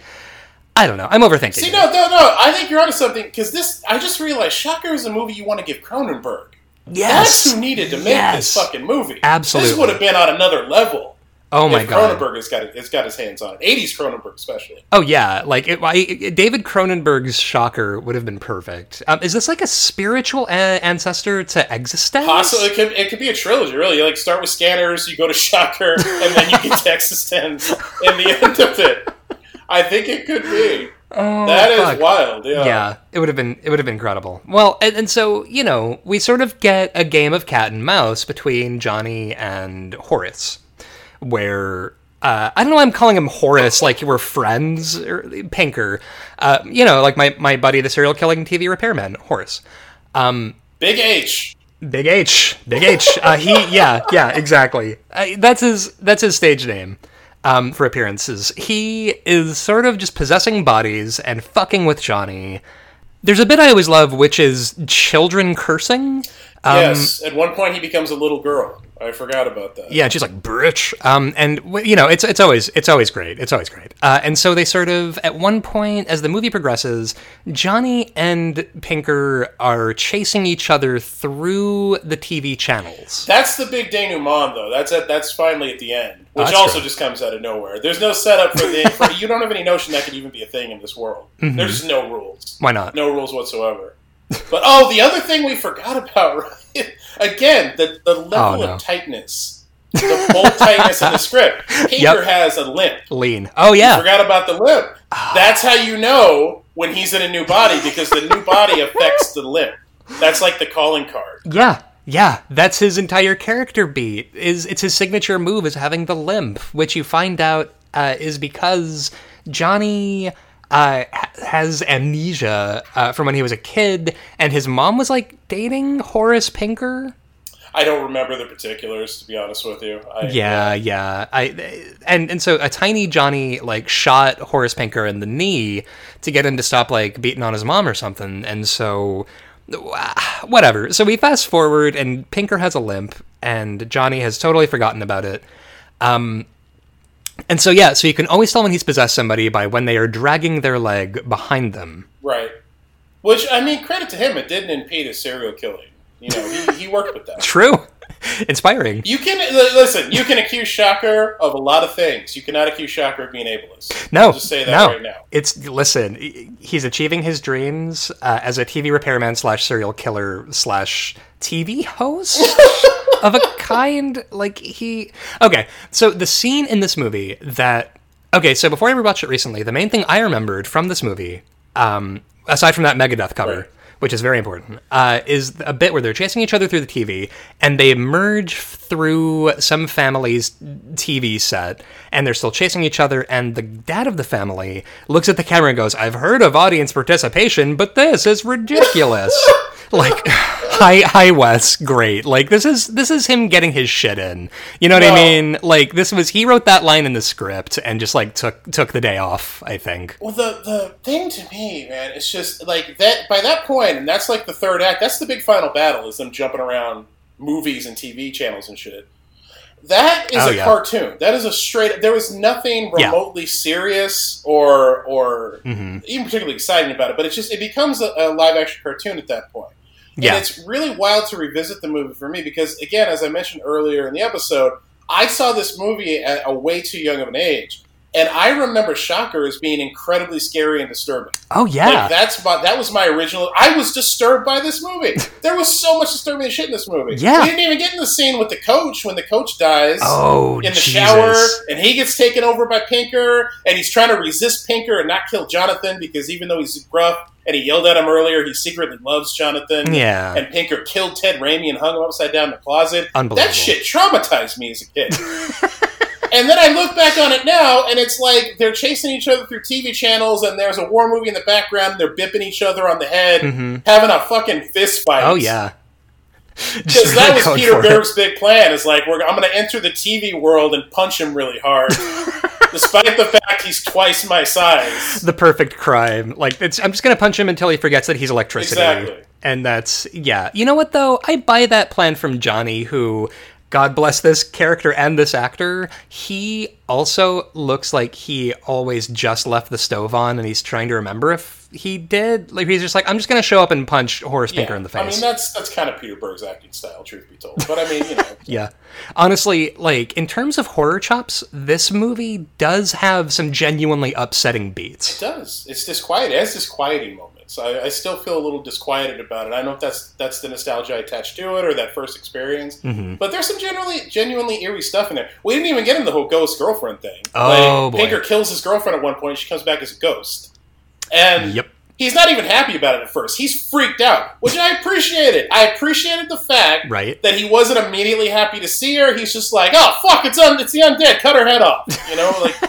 I don't know. I'm overthinking. See, no, no, no. I think you're onto something, because this, I just realized Shocker is a movie you want to give Cronenberg. Yes. That's who needed to make yes. this fucking movie. Absolutely. This would have been on another level. Oh my God. Cronenberg has got, it's got his hands on it. eighties Cronenberg, especially. Oh, yeah. Like, it, I, it, David Cronenberg's Shocker would have been perfect. Um, is this like a spiritual a- ancestor to Existence? Possibly. It could, it could be a trilogy, really. You, like, start with Scanners, you go to Shocker, and then you get to Existence in the end of it. I think it could be. Oh, that fuck. Is wild. Yeah, yeah. It would have been. It would have been incredible. Well, and, and so you know, we sort of get a game of cat and mouse between Johnny and Horace, where uh, I don't know. Why I'm calling him Horace like we're friends. Or Pinker, uh, you know, like my my buddy, the serial killing T V repairman, Horace. Um, Big H. Big H. Big H. uh, he. Yeah. Yeah. Exactly. Uh, that's his. That's his stage name. Um, for appearances. He is sort of just possessing bodies and fucking with Johnny. There's a bit I always love, which is children cursing. Um, yes, at one point he becomes a little girl. I forgot about that. Yeah, she's like, bitch. Um, and, you know, it's it's always it's always great. It's always great. Uh, and so they sort of, at one point, as the movie progresses, Johnny and Pinker are chasing each other through the T V channels. That's the big denouement, though. That's at, that's finally at the end, which oh, also great. Just comes out of nowhere. There's no setup for the... For, you don't have any notion that could even be a thing in this world. Mm-hmm. There's no rules. Why not? No rules whatsoever. But, oh, the other thing we forgot about, right? Again, the, the level oh, no. of tightness. The bold tightness in the script. Pinker yep. has a limp. Lean. Oh, yeah. You forgot about the limp. Oh. That's how you know when he's in a new body, because the new body affects the limp. That's like the calling card. Yeah. Yeah, that's his entire character beat. Is It's his signature move is having the limp, which you find out uh, is because Johnny... Uh, has amnesia uh, from when he was a kid, and his mom was like dating Horace Pinker. I don't remember the particulars, to be honest with you. I, yeah, yeah. I and and so a tiny Johnny like shot Horace Pinker in the knee to get him to stop like beating on his mom or something, and so whatever. So we fast forward, and Pinker has a limp, and Johnny has totally forgotten about it. Um, and so yeah, so you can always tell when he's possessed somebody by when they are dragging their leg behind them. Right. Which, I mean, credit to him, it didn't impede his serial killing. You know, he, he worked with that. True. Inspiring. You can, listen, you can accuse Shocker of a lot of things. You cannot accuse Shocker of being ableist. No. I'll just say that no. right now. It's, listen, he's achieving his dreams uh, as a T V repairman slash serial killer slash T V host of a kind. Like, he... Okay, so the scene in this movie that... Okay, so before I rewatched it recently, the main thing I remembered from this movie... Um, aside from that Megadeth cover, right. which is very important, uh, is a bit where they're chasing each other through the T V, and they emerge through some family's T V set, and they're still chasing each other, and the dad of the family looks at the camera and goes, "I've heard of audience participation, but this is ridiculous." Like, hi, hi, Wes, great. Like, this is this is him getting his shit in. You know what well, I mean? Like, this was, he wrote that line in the script and just, like, took took the day off, I think. Well, the, the thing to me, man, it's just, like, that by that point, and that's, like, the third act, that's the big final battle, is them jumping around movies and T V channels and shit. That is oh, a yeah. cartoon. That is a straight... There was nothing remotely yeah. serious or or mm-hmm. even particularly exciting about it, but it's just, it becomes a, a live-action cartoon at that point. Yeah. And it's really wild to revisit the movie for me because, again, as I mentioned earlier in the episode, I saw this movie at a way too young of an age. And I remember Shocker as being incredibly scary and disturbing. Oh, yeah. Like, that's my, that was my original... I was disturbed by this movie. There was so much disturbing shit in this movie. Yeah. We didn't even get in the scene with the coach when the coach dies oh, in the Jesus. shower. And he gets taken over by Pinker. And he's trying to resist Pinker and not kill Jonathan because even though he's gruff and he yelled at him earlier, he secretly loves Jonathan. Yeah. And Pinker killed Ted Raimi and hung him upside down in the closet. Unbelievable. That shit traumatized me as a kid. And then I look back on it now, and it's like they're chasing each other through T V channels, and there's a war movie in the background, and they're bipping each other on the head, mm-hmm. having a fucking fist fight. Oh, yeah. Because that was Peter Berg's big plan, is like, we're, I'm going to enter the T V world and punch him really hard, despite the fact he's twice my size. The perfect crime. Like, it's, I'm just going to punch him until he forgets that he's electricity. Exactly. And that's, yeah. You know what, though? I buy that plan from Johnny, who... God bless this character and this actor. He also looks like he always just left the stove on and he's trying to remember if he did. Like, he's just like, I'm just going to show up and punch Horace yeah. Pinker in the face. I mean, that's that's kind of Peter Berg's acting style, truth be told. But I mean, you know. yeah. Honestly, like, in terms of horror chops, this movie does have some genuinely upsetting beats. It does. It's disquieting. It has disquieting moments. I, I still feel a little disquieted about it. I don't know if that's that's the nostalgia I attached to it or that first experience. Mm-hmm. But there's some generally, genuinely eerie stuff in there. We didn't even get into the whole ghost girlfriend thing. Oh, like, boy. Pinker kills his girlfriend at one point. She comes back as a ghost. And yep. he's not even happy about it at first. He's freaked out, which I appreciated. I appreciated the fact right. that he wasn't immediately happy to see her. He's just like, oh, fuck, it's, un- it's the undead. Cut her head off. You know, like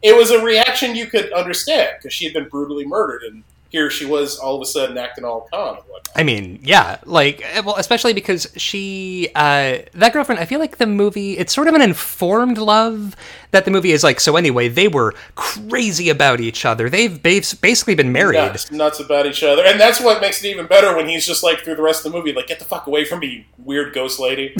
it was a reaction you could understand because she had been brutally murdered and here she was all of a sudden acting all calm and whatnot. I mean, yeah, like, well, especially because she, uh, that girlfriend, I feel like the movie, it's sort of an informed love that the movie is like, so anyway, they were crazy about each other. They've basically been married. Nuts, nuts about each other. And that's what makes it even better when he's just like, through the rest of the movie, like, get the fuck away from me, you weird ghost lady.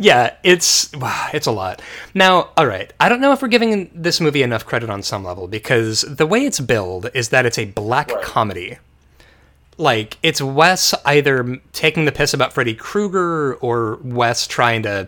Yeah, it's it's a lot. Now, all right, I don't know if we're giving this movie enough credit on some level, because the way it's billed is that it's a black right. comedy. Like, it's Wes either taking the piss about Freddy Krueger or Wes trying to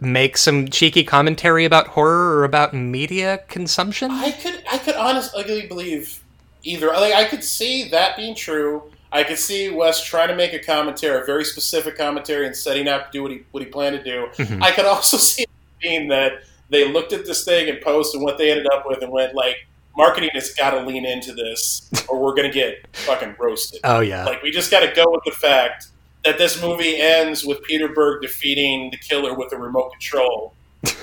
make some cheeky commentary about horror or about media consumption. I could I could honestly believe either. Like, I could see that being true. I could see Wes trying to make a commentary, a very specific commentary, and setting out to do what he what he planned to do. Mm-hmm. I could also see it being that they looked at this thing in post and what they ended up with and went, like, marketing has got to lean into this or we're going to get fucking roasted. Oh, yeah. Like, we just got to go with the fact that this movie ends with Peter Berg defeating the killer with a remote control,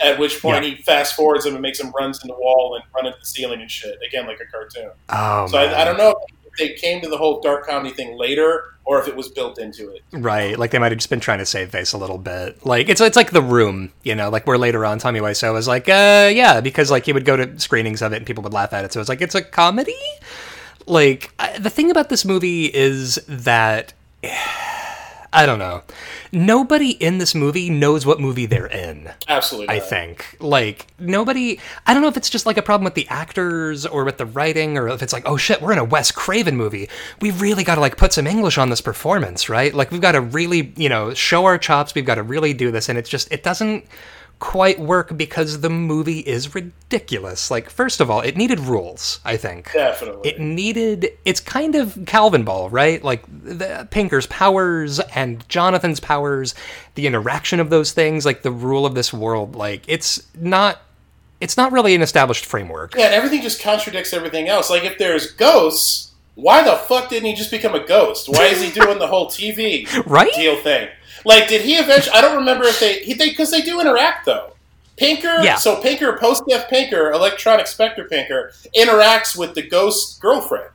at which point yeah. he fast-forwards him and makes him runs in the wall and run into the ceiling and shit. Again, like a cartoon. Oh, so I, I don't know if they came to the whole dark comedy thing later, or if it was built into it. Right, like they might have just been trying to save face a little bit. Like it's it's like The Room, you know, like where later on Tommy Wiseau was like, uh, yeah, because like he would go to screenings of it and people would laugh at it. So it's like it's a comedy. Like I, the thing about this movie is that I don't know. Nobody in this movie knows what movie they're in. Absolutely. I think. Like, nobody... I don't know if it's just, like, a problem with the actors or with the writing or if it's like, oh, shit, we're in a Wes Craven movie. We've really got to, like, put some English on this performance, right? Like, we've got to really, you know, show our chops. We've got to really do this. And it's just... It doesn't quite work because the movie is ridiculous. Like, first of all, it needed rules, I think. Definitely. It needed... It's kind of Calvin Ball, right? Like, the Pinker's powers and Jonathan's powers, the interaction of those things, like, the rule of this world, like, it's not... It's not really an established framework. Yeah, everything just contradicts everything else. Like, if there's ghosts, why the fuck didn't he just become a ghost? Why is he doing the whole T V right? deal thing? Like, did he eventually... I don't remember if they... Because they, they do interact, though. Pinker... Yeah. So Pinker, post-death Pinker, electronic specter Pinker, interacts with the ghost girlfriend.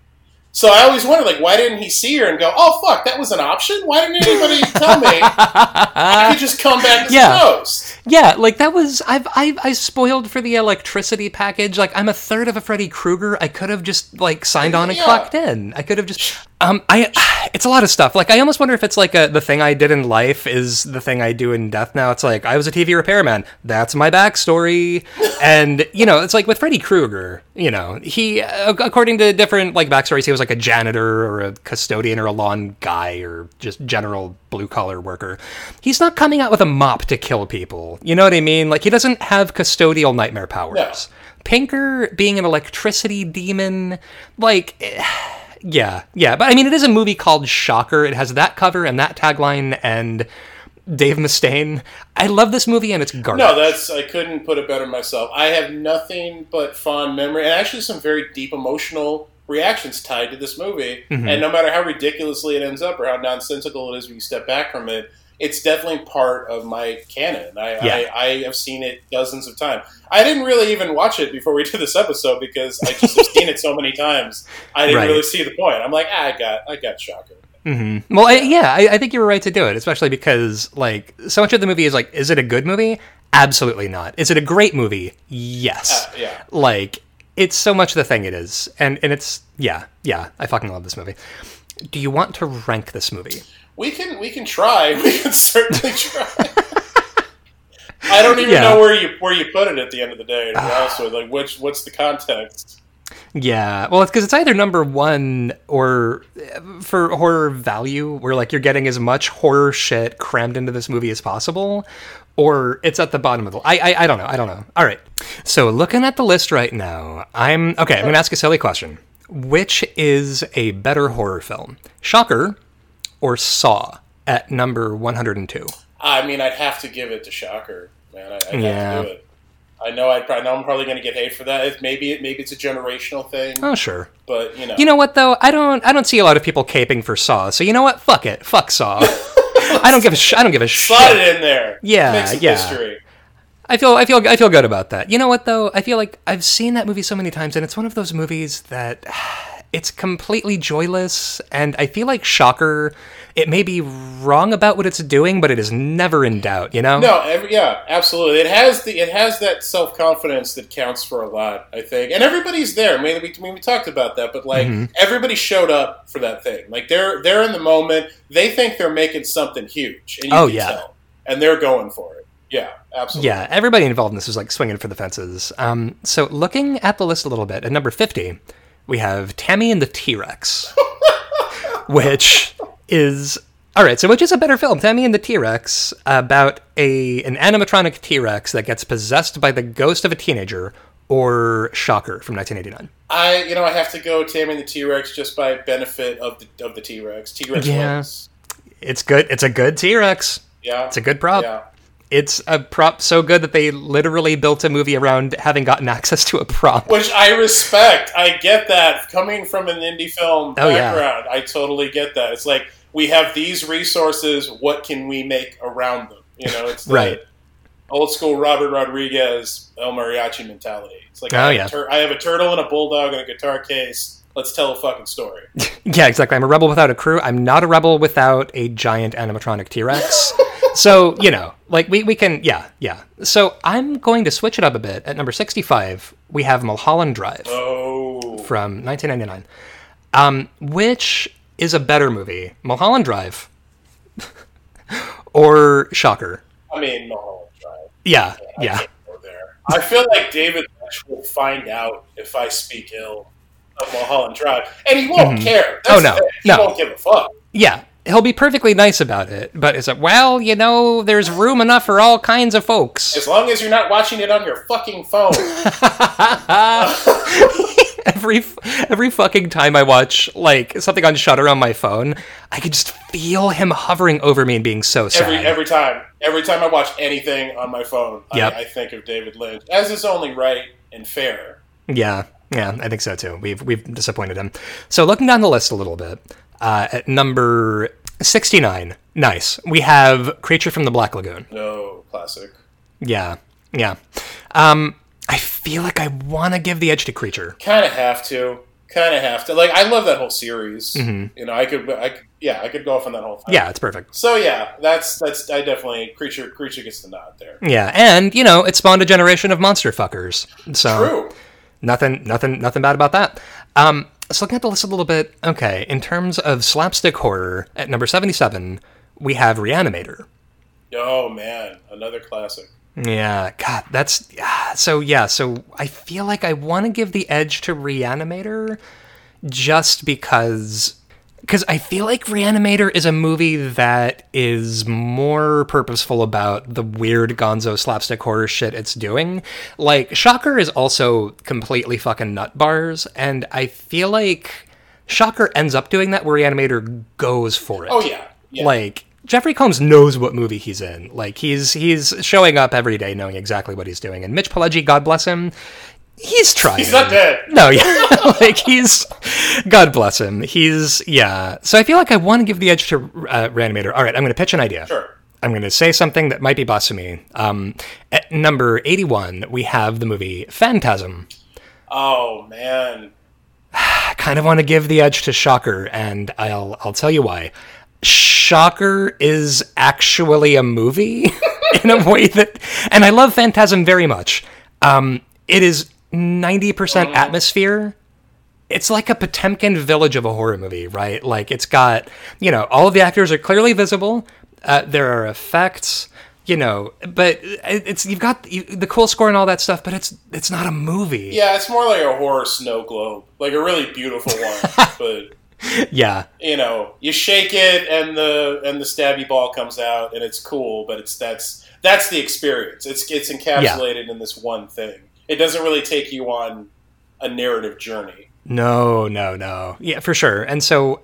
So I always wondered, like, why didn't he see her and go, oh, fuck, that was an option? Why didn't anybody tell me I could just come back as yeah. a ghost? Yeah, like, that was... I've, I've I spoiled for the electricity package. Like, I'm a third of a Freddy Krueger. I could have just, like, signed on and yeah. clocked in. I could have just... Um, I it's a lot of stuff. Like, I almost wonder if it's like a, the thing I did in life is the thing I do in death now. It's like, I was a T V repairman. That's my backstory. And, you know, it's like with Freddy Krueger, you know, he, according to different, like, backstories, he was like a janitor or a custodian or a lawn guy or just general blue-collar worker. He's not coming out with a mop to kill people. You know what I mean? Like, he doesn't have custodial nightmare powers. No. Pinker being an electricity demon, like... Yeah, yeah. But, I mean, it is a movie called Shocker. It has that cover and that tagline and Dave Mustaine. I love this movie, and it's garbage. No, that's... I couldn't put it better myself. I have nothing but fond memory, and actually some very deep emotional reactions tied to this movie. Mm-hmm. And no matter how ridiculously it ends up or how nonsensical it is when you step back from it, it's definitely part of my canon. I, yeah. I, I have seen it dozens of times. I didn't really even watch it before we did this episode because I just have seen it so many times. I didn't right. really see the point. I'm like, ah, I got, I got Shocker. Mm-hmm. Well, I, yeah, I, I think you were right to do it, especially because like so much of the movie is like, is it a good movie? Absolutely not. Is it a great movie? Yes. Uh, yeah. Like it's so much the thing it is, and and it's yeah, yeah. I fucking love this movie. Do you want to rank this movie? We can we can try. We can certainly try. I don't even yeah. know where you where you put it at the end of the day. To be honest with you. Like, which what's the context? Yeah, well, it's because it's either number one or for horror value, where like you're getting as much horror shit crammed into this movie as possible, or it's at the bottom of the. I I, I don't know. I don't know. All right. So looking at the list right now, I'm okay. I'm gonna ask a silly question. Which is a better horror film, Shocker or Saw at number one hundred two? I mean, I'd have to give it to Shocker, man. I'd, I'd yeah. have to do it. I know I'd probably, I know I'm probably going to get hate for that. If maybe it, maybe it's a generational thing. Oh, sure. But, you know. You know what, though? I don't I don't see a lot of people caping for Saw, so you know what? Fuck it. Fuck Saw. I don't give a sh- I don't give a shit. Slot it in there. Yeah, Make some yeah. history. I feel I feel I feel good about that. You know what though? I feel like I've seen that movie so many times, and it's one of those movies that it's completely joyless. And I feel like Shocker, it may be wrong about what it's doing, but it is never in doubt. You know? No, every, yeah, absolutely. It has the it has that self confidence that counts for a lot, I think. And everybody's there. I mean, we we, we talked about that, but like mm-hmm. everybody showed up for that thing. Like they're they're in the moment. They think they're making something huge, and you oh, can yeah. tell, and they're going for it. Yeah, absolutely. Yeah, everybody involved in this was like swinging for the fences. Um, so looking at the list a little bit, at number fifty, we have Tammy and the T-Rex, which is... All right, so which is a better film, Tammy and the T-Rex, about a an animatronic T-Rex that gets possessed by the ghost of a teenager, or Shocker from nineteen eighty-nine? I, you know, I have to go Tammy and the T-Rex just by benefit of the of the T-Rex. T-Rex yeah. wins. It's good. It's a good T-Rex. Yeah. It's a good prop. Yeah. It's a prop so good that they literally built a movie around having gotten access to a prop. Which I respect. I get that. Coming from an indie film oh, background, yeah. I totally get that. It's like, we have these resources, what can we make around them? You know, it's the right. old school Robert Rodriguez, El Mariachi mentality. It's like, oh, I, have yeah. a tur- I have a turtle and a bulldog and a guitar case. let's tell a fucking story. Yeah, exactly. I'm a rebel without a crew. I'm not a rebel without a giant animatronic T-Rex. So, you know, like we, we can, yeah, yeah. So I'm going to switch it up a bit. At number sixty-five, we have Mulholland Drive oh. from nineteen ninety-nine, um, which is a better movie, Mulholland Drive or Shocker? I mean, Mulholland Drive. Yeah, yeah. yeah. I, can't go there. I feel like David Lynch will find out if I speak ill of Mulholland Drive, and he won't mm-hmm. care. That's oh, no, he no. won't give a fuck. Yeah. He'll be perfectly nice about it, but it's like, well, you know, there's room enough for all kinds of folks. As long as you're not watching it on your fucking phone. every every fucking time I watch, like, something on Shudder on my phone, I can just feel him hovering over me and being so sad. Every, every time. Every time I watch anything on my phone, yep. I, I think of David Lynch, as is only right and fair. Yeah, yeah, I think so, too. We've, we've disappointed him. So looking down the list a little bit... Uh, at number sixty-nine, nice. We have Creature from the Black Lagoon. No, classic. Yeah, yeah. Um, I feel like I want to give the edge to Creature. Kind of have to. Kind of have to. Like, I love that whole series. Mm-hmm. You know, I could, I could, yeah, I could go off on that whole thing. Yeah, it's perfect. So yeah, that's that's. I definitely Creature. Creature gets the nod there. Yeah, and you know, it spawned a generation of monster fuckers. So true. Nothing, nothing, nothing bad about that. Um. So looking at the list a little bit, okay, in terms of slapstick horror, at number seventy-seven, we have Re-Animator. Oh, man, another classic. Yeah, God, that's... So, yeah, so I feel like I want to give the edge to Re-Animator just because... Because I feel like Re-Animator is a movie that is more purposeful about the weird gonzo slapstick horror shit it's doing. Like, Shocker is also completely fucking nut bars, and I feel like Shocker ends up doing that where Re-Animator goes for it. Oh, yeah. yeah. Like, Jeffrey Combs knows what movie he's in. Like, he's he's showing up every day knowing exactly what he's doing. And Mitch Pileggi, God bless him... He's trying. He's not dead. No, yeah. Like, he's... God bless him. He's... Yeah. So I feel like I want to give the edge to uh, Re-Animator. All right, I'm going to pitch an idea. Sure. I'm going to say something that might be blasphemy. Um, at number eighty-one, we have the movie Phantasm. Oh, man. I kind of want to give the edge to Shocker, and I'll I'll tell you why. Shocker is actually a movie in a way that... And I love Phantasm very much. Um, it is... ninety percent atmosphere. It's like a Potemkin village of a horror movie, right? Like, it's got, you know, all of the actors are clearly visible. Uh, there are effects, you know, but it's you've got the cool score and all that stuff, but it's it's not a movie. Yeah, it's more like a horror snow globe, like a really beautiful one, but... Yeah, you know, you shake it and the and the stabby ball comes out and it's cool, but it's that's that's the experience. It's it's encapsulated yeah. in this one thing. It doesn't really take you on a narrative journey. No, no, no. Yeah, for sure. And so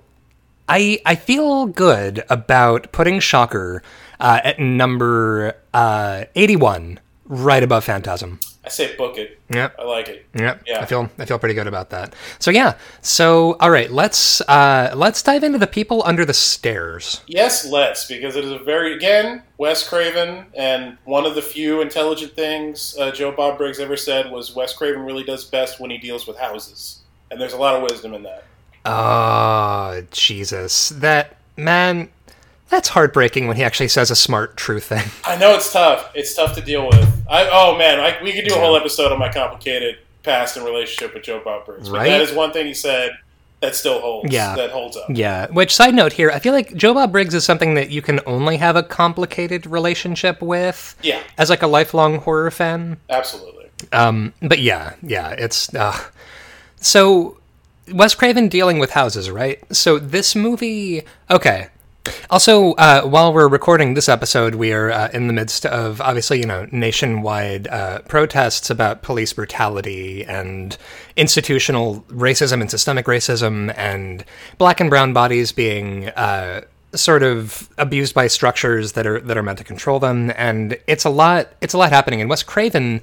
I I feel good about putting Shocker uh, at number uh, eighty-one, right above Phantasm. I say book it. Yeah. I like it. Yep. Yeah. I feel I feel pretty good about that. So yeah. So all right, let's uh, let's dive into The People Under the Stairs. Yes, let's, because it is a very again, Wes Craven, and one of the few intelligent things uh, Joe Bob Briggs ever said was Wes Craven really does best when he deals with houses. And there's a lot of wisdom in that. Oh, Jesus. That man That's heartbreaking when he actually says a smart, true thing. I know it's tough. It's tough to deal with. I, oh, man, I, we could do a yeah. whole episode on my complicated past and relationship with Joe Bob Briggs. Right? But that is one thing he said that still holds. Yeah. That holds up. Yeah. Which, side note here, I feel like Joe Bob Briggs is something that you can only have a complicated relationship with. Yeah. As, like, a lifelong horror fan. Absolutely. Um. But, yeah. Yeah. It's... Uh, so, Wes Craven dealing with houses, right? So, this movie... Okay. Also, uh, while we're recording this episode, we are uh, in the midst of, obviously, you know, nationwide uh, protests about police brutality and institutional racism and systemic racism and black and brown bodies being uh, sort of abused by structures that are that are meant to control them. And it's a lot. It's a lot happening. And Wes Craven,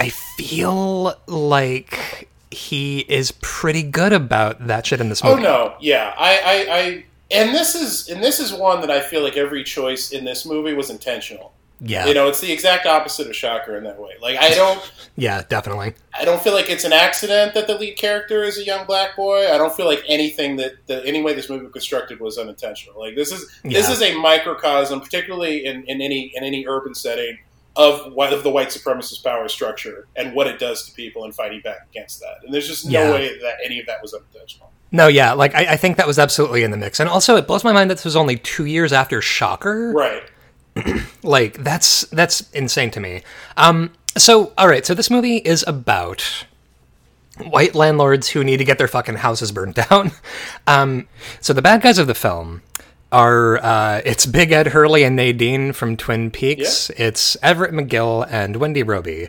I feel like he is pretty good about that shit in this movie. Oh no, yeah, I. I, I... And this is and this is one that I feel like every choice in this movie was intentional. Yeah. You know, it's the exact opposite of Shocker in that way. Like, I don't... yeah, definitely. I don't feel like it's an accident that the lead character is a young black boy. I don't feel like anything that... The, any way this movie was constructed was unintentional. Like, this is yeah. this is a microcosm, particularly in, in any in any urban setting, of, what, of the white supremacist power structure and what it does to people and fighting back against that. And there's just no yeah. way that any of that was unintentional. No, yeah. Like, I, I think that was absolutely in the mix. And also, it blows my mind that this was only two years after Shocker. Right. Like, that's that's insane to me. Um, so, all right, so this movie is about white landlords who need to get their fucking houses burned down. Um, so the bad guys of the film are, uh, it's Big Ed Hurley and Nadine from Twin Peaks. Yeah. It's Everett McGill and Wendy Robie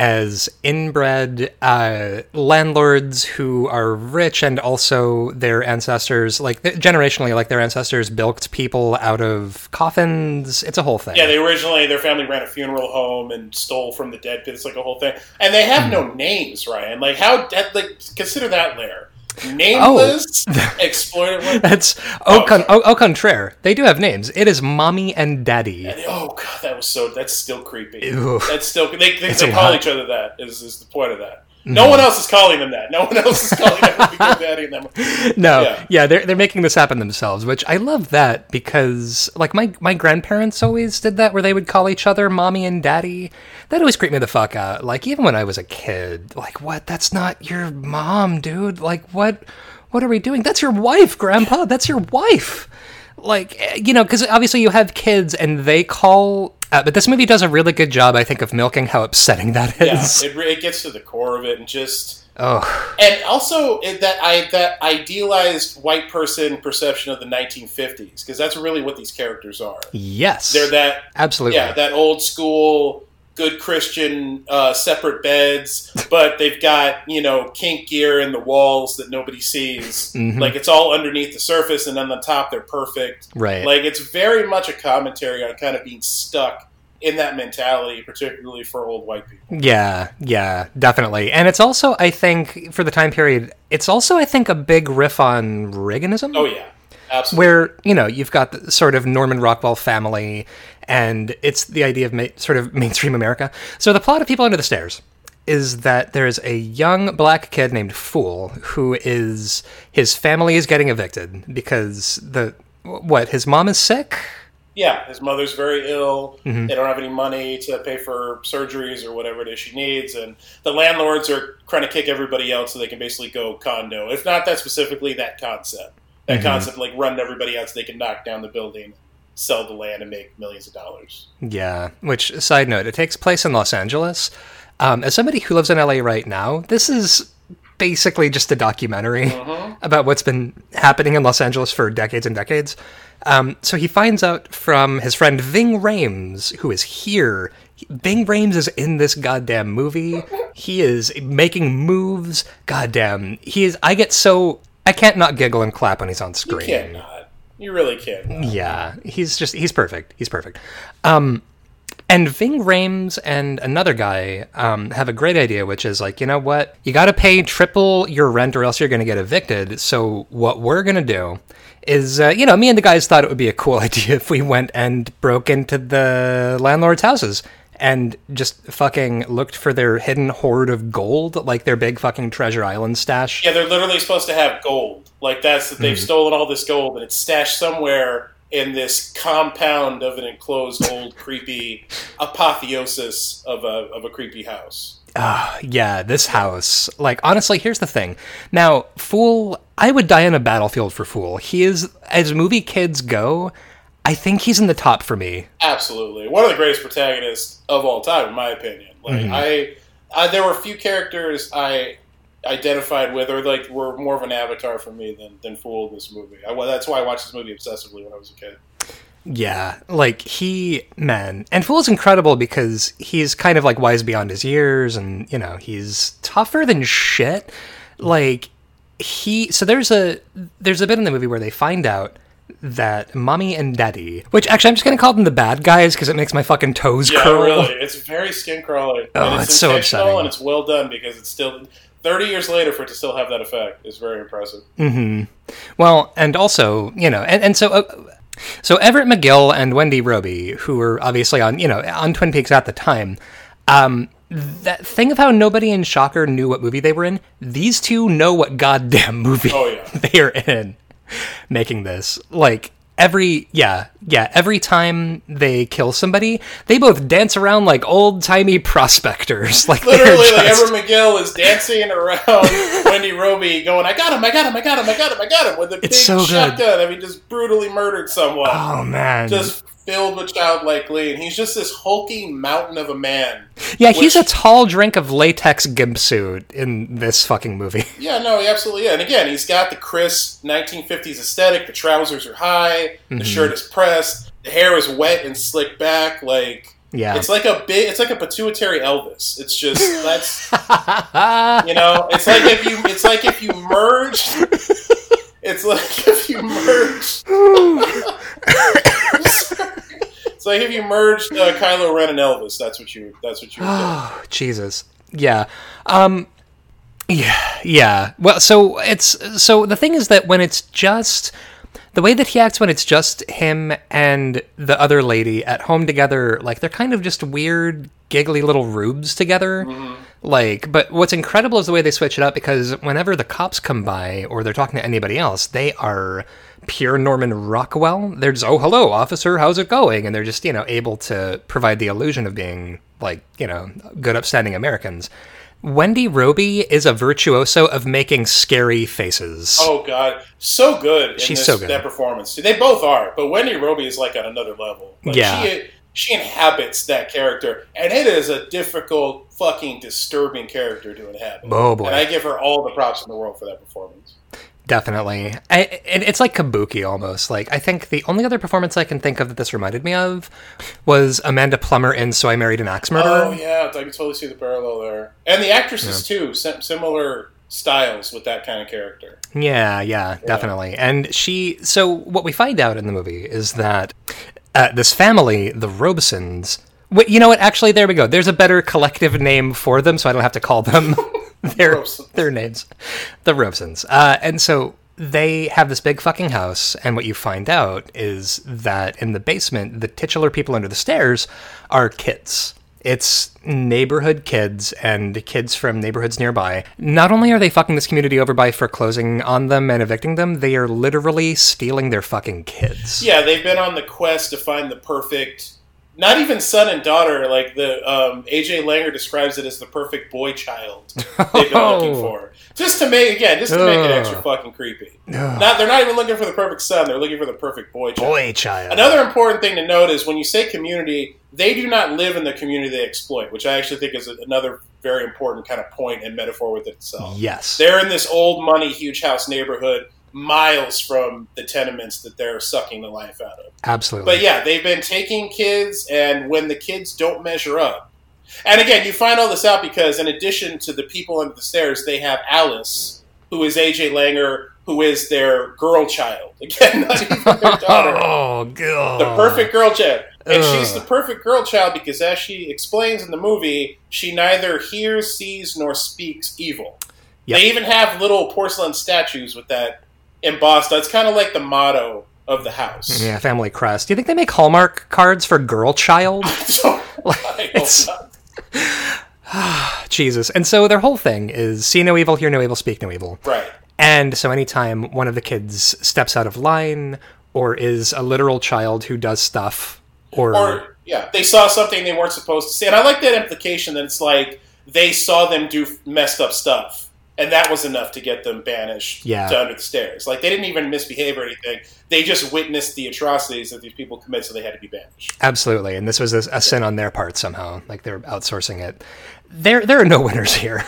as inbred uh, landlords who are rich and also their ancestors, like, generationally, like, their ancestors built people out of coffins. It's a whole thing. Yeah, they originally, their family ran a funeral home and stole from the dead. It's like a whole thing. And they have mm. no names, Ryan. Like, how, like, consider that layer. Nameless, oh. exploitative. That's au, oh, con- au, au contraire. They do have names. It is mommy and daddy. And, oh god, that was so. That's still creepy. Ew. That's still. They, they, they call each other that. Is is the point of that? No, no one else is calling them that. No one else is calling them daddy and them. No, yeah. yeah, they're they're making this happen themselves, which I love that because like my my grandparents always did that, where they would call each other mommy and daddy. That always creeped me the fuck out. Like even when I was a kid, like what? That's not your mom, dude. Like what? What are we doing? That's your wife, Grandpa. That's your wife. Like you know, because obviously you have kids and they call. Uh, but this movie does a really good job, I think, of milking how upsetting that is. Yeah, it, it gets to the core of it, and just oh, and also that I that idealized white person perception of the nineteen fifties, because that's really what these characters are. Yes, they're that absolutely, yeah, that old school good Christian uh, separate beds, but they've got you know kink gear in the walls that nobody sees. Mm-hmm. Like it's all underneath the surface, and on the top they're perfect. Right. Like it's very much a commentary on kind of being stuck in that mentality, particularly for old white people. Yeah, yeah, definitely. And it's also, I think, for the time period, it's also, I think, a big riff on Reaganism. Oh yeah. Absolutely. Where, you know, you've got the sort of Norman Rockwell family, and it's the idea of ma- sort of mainstream America. So the plot of People Under the Stairs is that there's a young black kid named Fool who is, his family is getting evicted because the, what, his mom is sick? Yeah, his mother's very ill. Mm-hmm. They don't have any money to pay for surgeries or whatever it is she needs. And the landlords are trying to kick everybody out so they can basically go condo. If not that specifically, that concept. That mm-hmm. concept, like, run everybody out so they can knock down the building, sell the land, and make millions of dollars. Yeah, which, side note, it takes place in Los Angeles. Um, as somebody who lives in L A right now, this is basically just a documentary mm-hmm. about what's been happening in Los Angeles for decades and decades. Um, so he finds out from his friend Ving Rhames, who is here. Ving Rhames is in this goddamn movie. He is making moves. Goddamn. He is... I get so... I can't not giggle and clap when he's on screen. You can't not. You really can't not. Yeah. He's just, he's perfect. He's perfect. Um, and Ving Rhames and another guy um, have a great idea, which is like, you know what? You got to pay triple your rent or else you're going to get evicted. So what we're going to do is, uh, you know, me and the guys thought it would be a cool idea if we went and broke into the landlord's houses and just fucking looked for their hidden hoard of gold, like their big fucking Treasure Island stash. Yeah, they're literally supposed to have gold. Like, that's that they've mm. stolen all this gold, and it's stashed somewhere in this compound of an enclosed, old, creepy apotheosis of a, of a creepy house. Ah, yeah, this house. Like, honestly, here's the thing. Now, Fool, I would die on a battlefield for Fool. He is, as movie kids go... I think he's in the top for me. Absolutely. One of the greatest protagonists of all time, in my opinion. Like mm-hmm. I, I, there were a few characters I identified with or like were more of an avatar for me than, than Fool in this movie. I, well, that's why I watched this movie obsessively when I was a kid. Yeah, like he, man. And Fool's incredible because he's kind of like wise beyond his years and, you know, he's tougher than shit. Like he, so there's a, there's a bit in the movie where they find out that mommy and daddy, which actually I'm just gonna call them the bad guys because it makes my fucking toes yeah, curl. Really, it's very skin crawling. Oh, it's, it's so upsetting, and it's well done because it's still thirty years later for it to still have that effect is very impressive. Mm-hmm. Well, and also you know, and and so uh, So Everett McGill and Wendy Robie, who were obviously on, you know, on Twin Peaks at the time, um, that thing of how nobody in Shocker knew what movie they were in, these two know what goddamn movie oh, yeah. they are in making this. Like, every, yeah, yeah, every time they kill somebody, they both dance around like old-timey prospectors. Like, literally, like just... Everett McGill is dancing around Wendy Robie going, I got him, I got him, I got him, I got him, I got him, with a big so shotgun. I mean, just brutally murdered someone. Oh, man. Just... filled with childlike glee, and he's just this hulky mountain of a man. Yeah, which, he's a tall drink of latex gimp suit in this fucking movie. Yeah, no, he absolutely is. And again, he's got the crisp nineteen fifties aesthetic, the trousers are high, mm-hmm. the shirt is pressed, the hair is wet and slicked back, like... Yeah. It's like a big, it's like a pituitary Elvis. It's just that's you know, it's like if you it's like if you merge it's like if you merge it's like if you merged uh, Kylo Ren and Elvis, that's what you that's what you would oh, do. Jesus. Yeah. Um yeah, yeah. Well, so it's so the thing is that when it's just the way that he acts when it's just him and the other lady at home together, like, they're kind of just weird, giggly little rubes together. Mm-hmm. Like, but what's incredible is the way they switch it up, because whenever the cops come by or they're talking to anybody else, they are pure Norman Rockwell. They're just, oh, hello, officer, how's it going? And they're just, you know, able to provide the illusion of being, like, you know, good, upstanding Americans. Wendy Robie is a virtuoso of making scary faces. Oh, God. So good in She's this, so good. that performance. They both are, but Wendy Robie is, like, on another level. Like, yeah. She, she inhabits that character, and it is a difficult, fucking disturbing character to inhabit. Oh, boy. And I give her all the props in the world for that performance. Definitely. I, and it's like kabuki almost. Like, I think the only other performance I can think of that this reminded me of was Amanda Plummer in So I Married an Axe Murderer. Oh, yeah. I can totally see the parallel there. And the actresses, yeah. too. Sim- similar styles with that kind of character. Yeah, yeah, yeah, definitely. And she... So what we find out in the movie is that uh, this family, the Robesons... Wait, you know what? Actually, there we go. There's a better collective name for them, so I don't have to call them... Their, their names, the Robesons. Uh, and so they have this big fucking house, and what you find out is that in the basement, the titular people under the stairs are kids. It's neighborhood kids and kids from neighborhoods nearby. Not only are they fucking this community over by foreclosing on them and evicting them, they are literally stealing their fucking kids. Yeah, they've been on the quest to find the perfect... Not even son and daughter, like the um, A J. Langer describes it as the perfect boy child they've been looking for. Just to make, again, just to make it extra fucking creepy. Not, they're not even looking for the perfect son, they're looking for the perfect boy child. Boy child. Another important thing to note is when you say community, they do not live in the community they exploit, which I actually think is another very important kind of point and metaphor with itself. Yes. They're in this old money, huge house neighborhood, miles from the tenements that they're sucking the life out of. Absolutely. But yeah, they've been taking kids, and when the kids don't measure up, and again, you find all this out because in addition to the people under the stairs, they have Alice, who is A J. Langer, who is their girl child. Again, not even their daughter. Oh, God. The perfect girl child. And Ugh. she's the perfect girl child because, as she explains in the movie, she neither hears, sees, nor speaks evil. Yep. They even have little porcelain statues with that embossed. That's kind of like the motto of the house. Yeah, family crest. Do you think they make Hallmark cards for girl child? Like, it's... not. Jesus. And so their whole thing is see no evil, hear no evil, speak no evil. Right. And so anytime one of the kids steps out of line or is a literal child who does stuff or... or yeah, they saw something they weren't supposed to see. And I like that implication that it's like they saw them do messed up stuff. And that was enough to get them banished yeah. to under the stairs. Like, they didn't even misbehave or anything. They just witnessed the atrocities that these people commit, so they had to be banished. Absolutely. And this was a, a yeah. sin on their part somehow. Like, they were outsourcing it. There there are no winners here.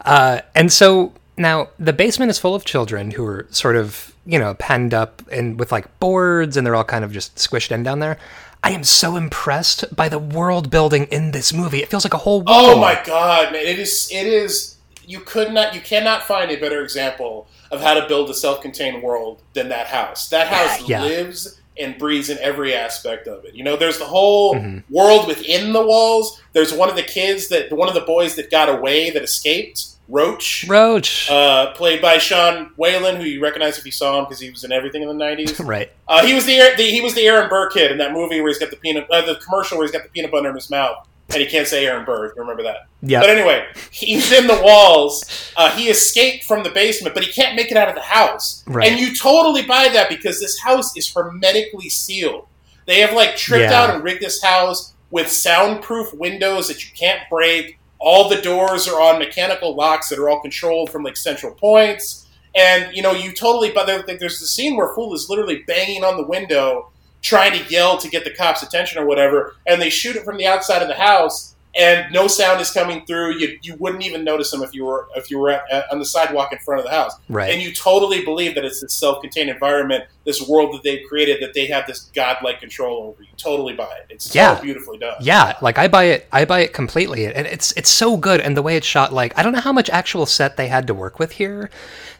Uh, and so, now, the basement is full of children who are sort of, you know, penned up and with, like, boards, and they're all kind of just squished in down there. I am so impressed by the world building in this movie. It feels like a whole world. Oh, my God, man. It is. It is... You could not, you cannot find a better example of how to build a self-contained world than that house. That house yeah, yeah. lives and breathes in every aspect of it. You know, there's the whole mm-hmm. world within the walls. There's one of the kids that, one of the boys that got away that escaped Roach. Roach. Uh, played by Sean Whalen, who you recognize if you saw him because he was in everything in the nineties. Right. Uh, he was the, the he was the Aaron Burr kid in that movie where he's got the peanut uh, the commercial where he's got the peanut butter in his mouth and he can't say Aaron Burr. Remember that? Yeah. But anyway, he's in the walls. Uh, he escaped from the basement, but he can't make it out of the house. Right. And you totally buy that because this house is hermetically sealed. They have like tripped yeah. out and rigged this house with soundproof windows that you can't break. All the doors are on mechanical locks that are all controlled from like central points. And, you know, you totally, but there's the scene where Fool is literally banging on the window, trying to yell to get the cops' attention or whatever. And they shoot it from the outside of the house and no sound is coming through. You you wouldn't even notice them if you were, if you were at, on the sidewalk in front of the house. Right. And you totally believe that it's this self-contained environment, this world that they've created, that they have this godlike control over. You totally buy it. It's yeah. so beautifully done. Yeah, like I buy it. I buy it completely, and it's it's so good. And the way it's shot, like I don't know how much actual set they had to work with here.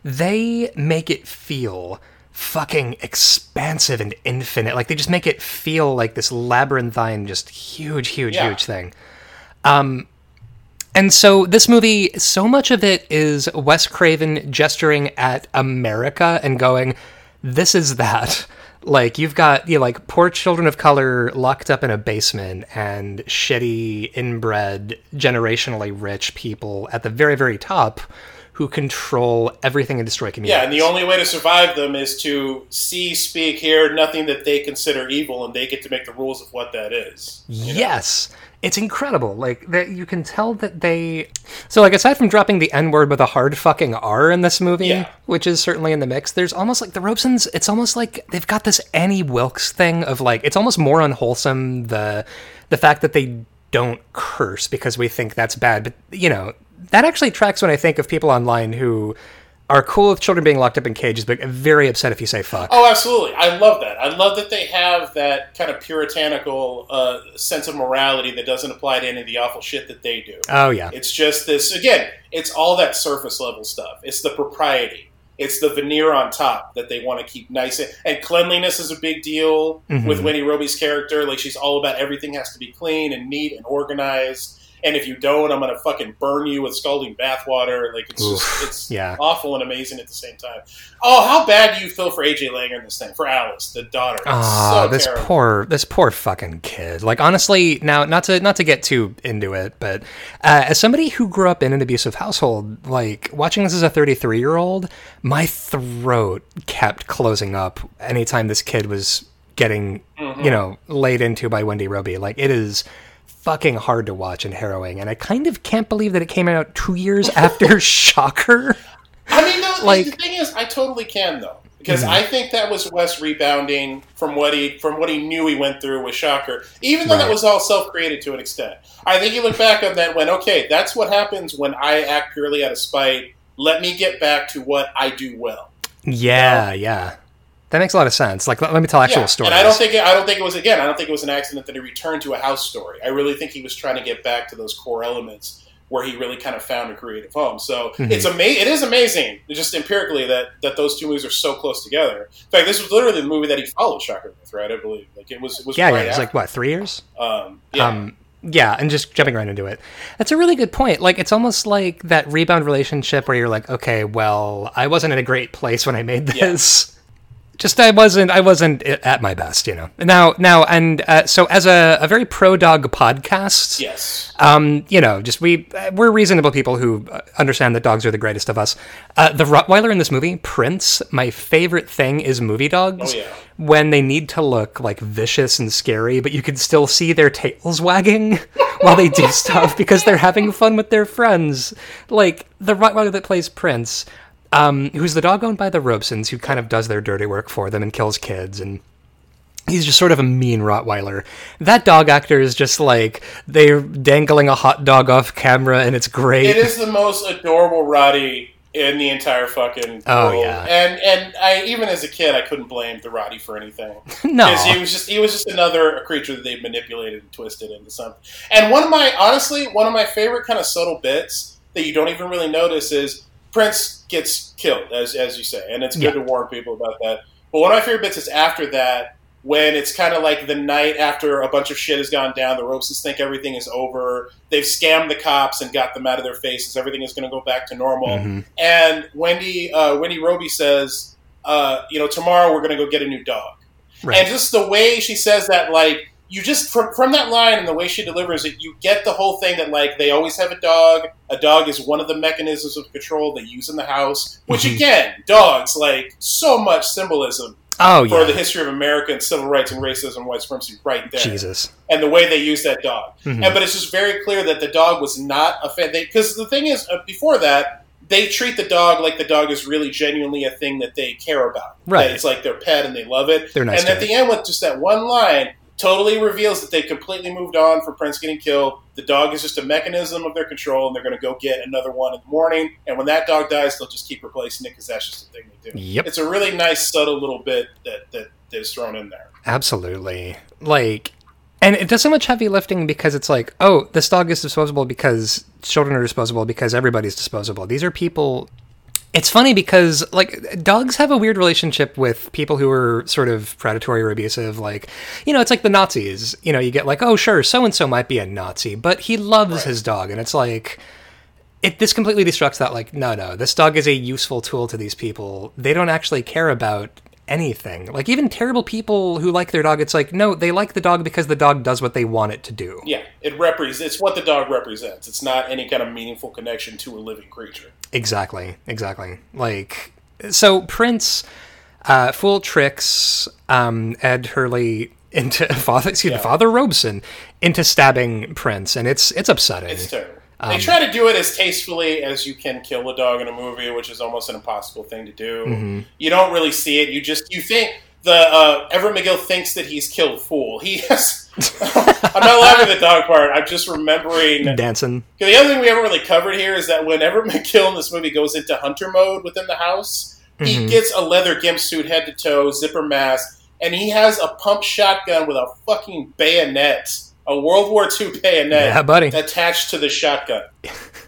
They make it feel fucking expansive and infinite. Like they just make it feel like this labyrinthine, just huge, huge, yeah. huge thing. Um, and so this movie, so much of it is Wes Craven gesturing at America and going, this is that. Like, you've got, you know, like, poor children of color locked up in a basement and shitty, inbred, generationally rich people at the very, very top who control everything and destroy communities. Yeah, and the only way to survive them is to see, speak, hear nothing that they consider evil, and they get to make the rules of what that is. Yes. Know? It's incredible. Like, that you can tell that they... So, like, aside from dropping the N-word with a hard fucking R in this movie, yeah. which is certainly in the mix, there's almost, like, the Robsons, it's almost like they've got this Annie Wilkes thing of, like, it's almost more unwholesome, the the fact that they don't curse because we think that's bad. But, you know, that actually tracks when I think of people online who are cool with children being locked up in cages, but very upset if you say fuck. Oh, absolutely. I love that. I love that they have that kind of puritanical uh, sense of morality that doesn't apply to any of the awful shit that they do. Oh, yeah. It's just this, again, it's all that surface level stuff. It's the propriety. It's the veneer on top that they want to keep nice. And cleanliness is a big deal mm-hmm. with Wendy Robie's character. Like, she's all about everything has to be clean and neat and organized. And if you don't, I'm going to fucking burn you with scalding bathwater. Like, it's Oof, just, it's yeah. awful and amazing at the same time. Oh, how bad do you feel for A J Langer in this thing? For Alice, the daughter. Oh, so this terrible. poor, this poor fucking kid. Like, honestly, now, not to, not to get too into it, but uh, as somebody who grew up in an abusive household, like, watching this as a thirty-three-year-old, my throat kept closing up anytime this kid was getting, mm-hmm. you know, laid into by Wendy Robie. Like, it is fucking hard to watch and harrowing, and I kind of can't believe that it came out two years after Shocker. I mean, no, like, the thing is, I totally can though, because mm-hmm. I think that was Wes rebounding from what he from what he knew he went through with Shocker, even though right. that was all self-created to an extent. I think he looked back on that and went, okay, that's what happens when I act purely out of spite. Let me get back to what I do well. Yeah, um, yeah. That makes a lot of sense. Like, let me tell actual yeah, stories. And I don't think it, I don't think it was again. I don't think it was an accident that he returned to a house story. I really think he was trying to get back to those core elements where he really kind of found a creative home. So mm-hmm. it's ama- It is amazing, just empirically, that that those two movies are so close together. In fact, this was literally the movie that he followed Shocker with, right? I believe. Like it was. It was yeah, right yeah. It was after. Like what, three years? Um, yeah. Um, Yeah, and just jumping right into it. That's a really good point. Like, it's almost like that rebound relationship where you're like, okay, well, I wasn't in a great place when I made this. Yeah. Just I wasn't I wasn't at my best, you know. Now now and uh, so as a, a very pro dog podcast, yes, um, you know, just we we're reasonable people who understand that dogs are the greatest of us. Uh, the Rottweiler in this movie, Prince, my favorite thing is movie dogs. Oh, yeah. When they need to look like vicious and scary, but you can still see their tails wagging while they do stuff because they're having fun with their friends. Like the Rottweiler that plays Prince. Um, who's the dog owned by the Robsons, who kind of does their dirty work for them and kills kids, and he's just sort of a mean Rottweiler. That dog actor is just like, they're dangling a hot dog off camera, and it's great. It is the most adorable Rottie in the entire fucking oh world. yeah and and I even as a kid I couldn't blame the Rottie for anything. No, because he was just he was just another creature that they manipulated and twisted into something. And one of my honestly one of my favorite kind of subtle bits that you don't even really notice is Prince gets killed, as as you say, and it's good yeah. to warn people about that. But one of my favorite bits is after that, when it's kind of like the night after a bunch of shit has gone down, the Robes think everything is over, they've scammed the cops and got them out of their faces, everything is going to go back to normal. Mm-hmm. And Wendy uh, Wendy Robie says, uh, you know, tomorrow we're going to go get a new dog. Right. And just the way she says that, like, you just, from, from that line and the way she delivers it, you get the whole thing that, like, they always have a dog. A dog is one of the mechanisms of control they use in the house. Which, mm-hmm. again, dogs, like, so much symbolism oh, for yeah. the history of American civil rights and racism and white supremacy right there. Jesus. And the way they use that dog. Mm-hmm. And, but it's just very clear that the dog was not a fan. Because the thing is, uh, before that, they treat the dog like the dog is really genuinely a thing that they care about. Right. That it's like their pet and they love it. They're nice and at the end with just that one line... totally reveals that they've completely moved on from Prince getting killed. The dog is just a mechanism of their control, and they're going to go get another one in the morning. And when that dog dies, they'll just keep replacing it because that's just the thing they do. Yep. It's a really nice, subtle little bit that, that that is thrown in there. Absolutely. Like, and it does so much heavy lifting because it's like, oh, this dog is disposable because children are disposable because everybody's disposable. These are people... It's funny because, like, dogs have a weird relationship with people who are sort of predatory or abusive. Like, you know, it's like the Nazis. You know, you get like, oh, sure, so-and-so might be a Nazi, but he loves right. his dog. And it's like, it this completely destructs that, like, no, no, this dog is a useful tool to these people. They don't actually care about anything. Like, even terrible people who like their dog, it's like, no, they like the dog because the dog does what they want it to do. Yeah, it represents, it's what the dog represents. It's not any kind of meaningful connection to a living creature. Exactly, exactly. Like, so Prince, uh, Fool tricks um, Ed Hurley into Father, excuse me, yeah. Father Robeson into stabbing Prince, and it's it's upsetting. It's terrible. Um, they try to do it as tastefully as you can kill a dog in a movie, which is almost an impossible thing to do. Mm-hmm. You don't really see it. You just you think the uh, Everett McGill thinks that he's killed Fool. He has. I'm not laughing at the dog part. I'm just remembering dancing. The other thing we haven't really covered here is that whenever McGill in this movie goes into hunter mode within the house, mm-hmm. he gets a leather gimp suit, head to toe, zipper mask, and he has a pump shotgun with a fucking bayonet, a World War Two bayonet, yeah, buddy. Attached to the shotgun.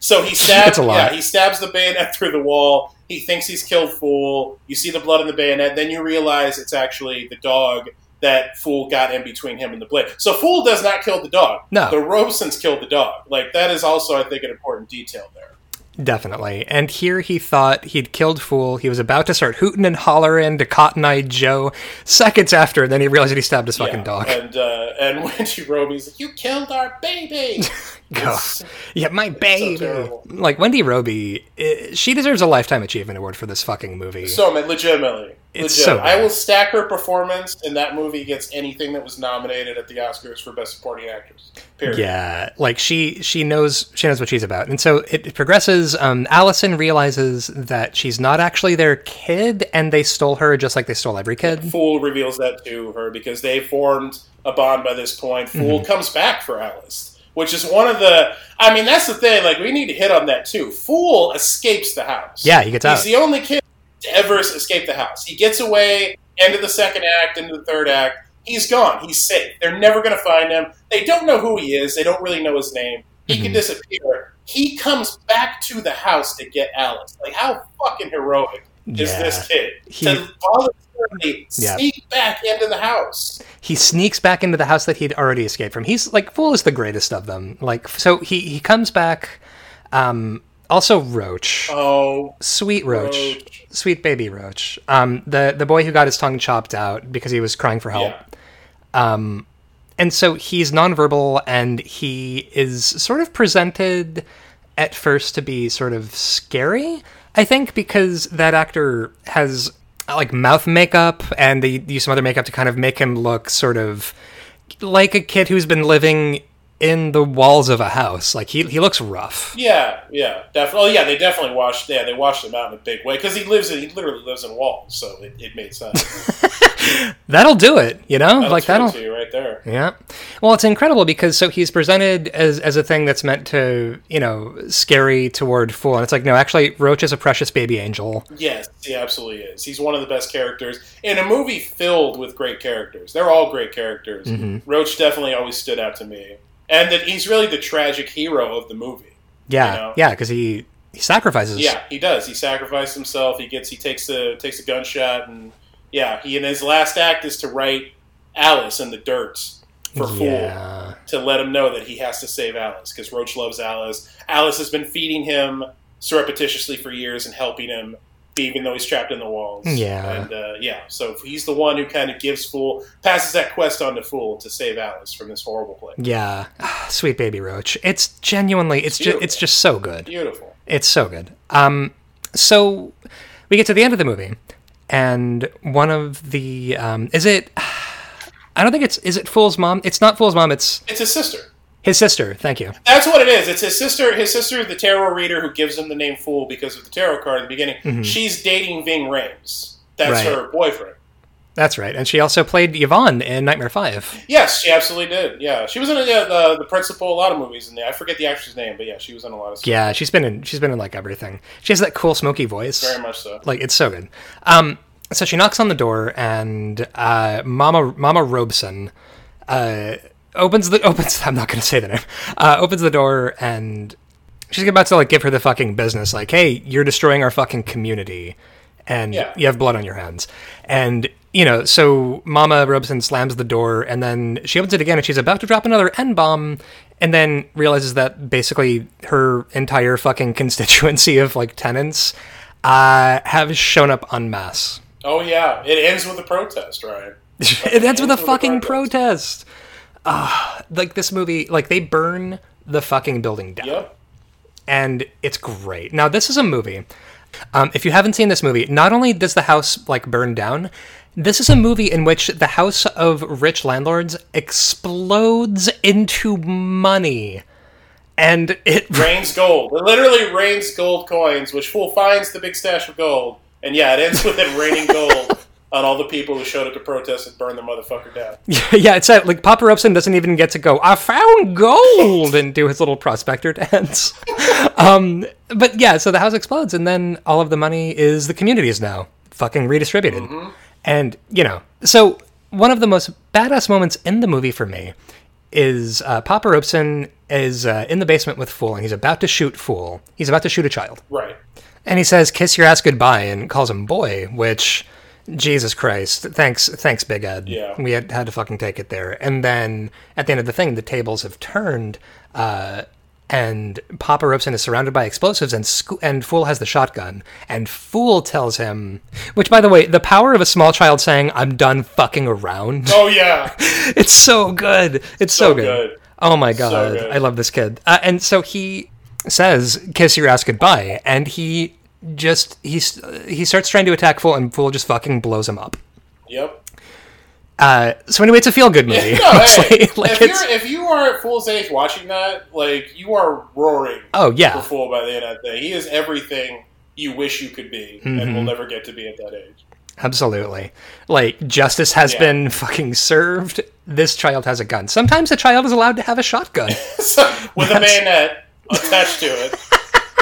So he stabs. yeah, he stabs the bayonet through the wall. He thinks he's killed Fool. You see the blood on the bayonet, then you realize it's actually the dog. That Fool got in between him and the blade. So Fool does not kill the dog. No. The Robesons killed the dog. Like, that is also, I think, an important detail there. Definitely. And here he thought he'd killed Fool. He was about to start hooting and hollering to Cotton Eye Joe seconds after, and then he realized that he stabbed his yeah. fucking dog. And uh, and Wendy Robie's like, you killed our baby! God. Yeah, my baby! So like, Wendy Robie, it, she deserves a Lifetime Achievement Award for this fucking movie. So, legitimately. It's legit. So I will stack her performance, and that movie against anything that was nominated at the Oscars for Best Supporting Actress. Period. Yeah, like she she knows she knows what she's about, and so it, it progresses. Um, Allison realizes that she's not actually their kid, and they stole her just like they stole every kid. And Fool reveals that to her because they formed a bond by this point. Fool mm-hmm. comes back for Alice. Which is one of the... I mean, that's the thing. Like, we need to hit on that, too. Fool escapes the house. Yeah, he gets out. He's the only kid to ever escape the house. He gets away, end of the second act, end of the third act. He's gone. He's safe. They're never going to find him. They don't know who he is. They don't really know his name. He mm-hmm. can disappear. He comes back to the house to get Alice. Like, how fucking heroic is yeah. this kid? He... To voluntarily yeah. sneak back into the house. He sneaks back into the house that he'd already escaped from. He's like, Fool is the greatest of them. Like, so he, he comes back. Um, also Roach. Oh. Sweet Roach. Roach. Sweet baby Roach. Um, the, the boy who got his tongue chopped out because he was crying for help. Yeah. Um, and so he's nonverbal, and he is sort of presented at first to be sort of scary, I think, because that actor has... like mouth makeup, and they use some other makeup to kind of make him look sort of like a kid who's been living in the walls of a house. Like, he he looks rough. Yeah, yeah, definitely. Oh, yeah, they definitely washed. Yeah, they washed him out in a big way because he lives in. He literally lives in walls, so it, it made sense. That'll do it, you know. That'll like that'll you right there. Yeah. Well, it's incredible because so he's presented as as a thing that's meant to, you know, scary toward Fool, and it's like, no, actually, Roach is a precious baby angel. Yes, he absolutely is. He's one of the best characters in a movie filled with great characters. They're all great characters. Mm-hmm. Roach definitely always stood out to me, and that he's really the tragic hero of the movie. Yeah, you know? Yeah, because he he sacrifices. Yeah, he does. He sacrifices himself. He gets. He takes a takes a gunshot and. Yeah, he, and his last act is to write Alice and the Dirts for yeah. Fool to let him know that he has to save Alice because Roach loves Alice. Alice has been feeding him surreptitiously for years and helping him, even though he's trapped in the walls. Yeah. And, uh, yeah, so he's the one who kind of gives Fool, passes that quest on to Fool to save Alice from this horrible place. Yeah. Sweet baby Roach. It's genuinely, it's, it's, ju- it's just so good. Beautiful. It's so good. Um, so we get to the end of the movie, and one of the, um, is it, I don't think it's, is it Fool's mom? It's not Fool's mom, it's... It's his sister. His sister, thank you. That's what it is. It's his sister, his sister, the tarot reader who gives him the name Fool because of the tarot card at the beginning. Mm-hmm. She's dating Ving Rhames. That's right. Her boyfriend. That's right. And she also played Yvonne in Nightmare five. Yes, she absolutely did. Yeah. She was in a, uh, the principal, a lot of movies in there. I forget the actress name, but yeah, she was in a lot of stuff. Yeah, she's been in, she's been in like everything. She has that cool smoky voice. Very much so. Like, it's so good. Um, so she knocks on the door, and uh, Mama Mama Robeson uh, opens the opens. I'm not going to say the name. Uh, opens the door, and she's about to like give her the fucking business. Like, hey, you're destroying our fucking community, and yeah. you have blood on your hands. And you know, so Mama Robeson slams the door, and then she opens it again, and she's about to drop another N-bomb, and then realizes that basically her entire fucking constituency of like tenants uh, have shown up en masse. Oh, yeah. It ends with a protest, right? It, it ends with a with fucking protest. protest. Uh, like, this movie, like, they burn the fucking building down. Yep. And it's great. Now, this is a movie. Um, if you haven't seen this movie, not only does the house, like, burn down, this is a movie in which the house of rich landlords explodes into money. And it... rains gold. It literally rains gold coins, which Fool finds the big stash of gold. And yeah, it ends with it raining gold on all the people who showed up to protest and burn the motherfucker down. Yeah, it's like Papa Robeson doesn't even get to go, I found gold, and do his little prospector dance. um, but yeah, so the house explodes, and then all of the money is the community's now fucking redistributed. Mm-hmm. And, you know, so one of the most badass moments in the movie for me is uh, Papa Robeson is uh, in the basement with Fool, and he's about to shoot Fool. He's about to shoot a child. Right. And he says, kiss your ass goodbye, and calls him boy, which, Jesus Christ, thanks, thanks, Big Ed. Yeah. We had, had to fucking take it there. And then, at the end of the thing, the tables have turned, uh, and Papa Robeson is surrounded by explosives, and sco- and Fool has the shotgun. And Fool tells him, which, by the way, the power of a small child saying, I'm done fucking around. Oh, yeah. It's so good. It's so, so good. good. Oh, my God. So I love this kid. Uh, and so he... says, kiss your ass goodbye, and he just, he, he starts trying to attack Fool, and Fool just fucking blows him up. Yep. Uh, so anyway, it's a feel-good movie. Yeah, no, hey, like, if, you're, if you are at Fool's age watching that, like, you are roaring oh, yeah. for Fool by the end of that day. He is everything you wish you could be, mm-hmm. and will never get to be at that age. Absolutely. Like, justice has yeah. been fucking served. This child has a gun. Sometimes a child is allowed to have a shotgun. so, with That's... a bayonet. Attached to it.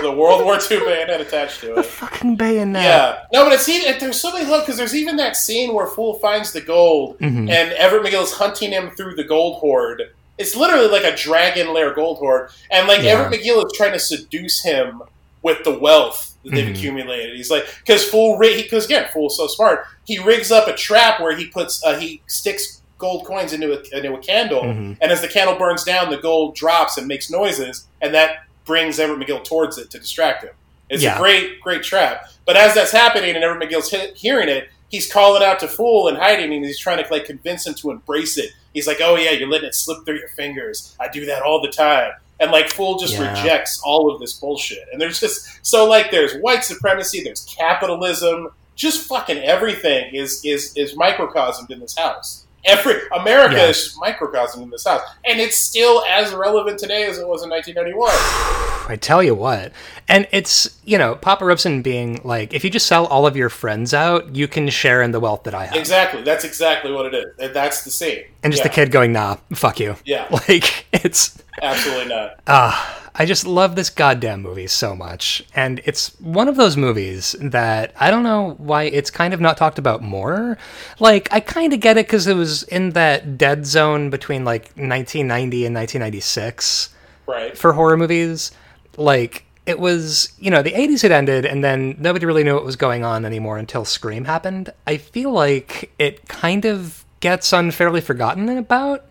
The World War Two bayonet attached to it. The fucking bayonet. Yeah. No, but it's even, there's so many love, because there's even that scene where Fool finds the gold, mm-hmm. and Everett McGill is hunting him through the gold hoard. It's literally like a Dragonslayer gold hoard. And, like, yeah. Everett McGill is trying to seduce him with the wealth that they've mm-hmm. accumulated. He's like, because Fool, because again, Fool's so smart, he rigs up a trap where he puts, uh, he sticks gold coins into a, into a candle, mm-hmm. and as the candle burns down, the gold drops and makes noises, and that brings Everett McGill towards it to distract him. It's yeah. a great, great trap. But as that's happening and Everett McGill's he- hearing it, he's calling out to Fool and hiding, and he's trying to like convince him to embrace it. He's like, oh yeah, you're letting it slip through your fingers. I do that all the time. And, like, Fool just yeah. rejects all of this bullshit. And there's just, so, like, there's white supremacy, there's capitalism, just fucking everything is is is microcosmed in this house. Every America yeah. is just microcosm in this house, and it's still as relevant today as it was in nineteen ninety-one. I tell you what, and it's, you know, Papa Robeson being like, if you just sell all of your friends out, you can share in the wealth that I have. Exactly, that's exactly what it is. That's the scene, and just yeah. the kid going, nah, fuck you. Yeah, like it's absolutely not. Ah, uh, I just love this goddamn movie so much, and it's one of those movies that I don't know why it's kind of not talked about more. Like, I kind of get it because it was in that dead zone between like nineteen ninety and nineteen ninety-six, right? For horror movies, like it was, you know, the eighties had ended, and then nobody really knew what was going on anymore until Scream happened. I feel like it kind of gets unfairly forgotten about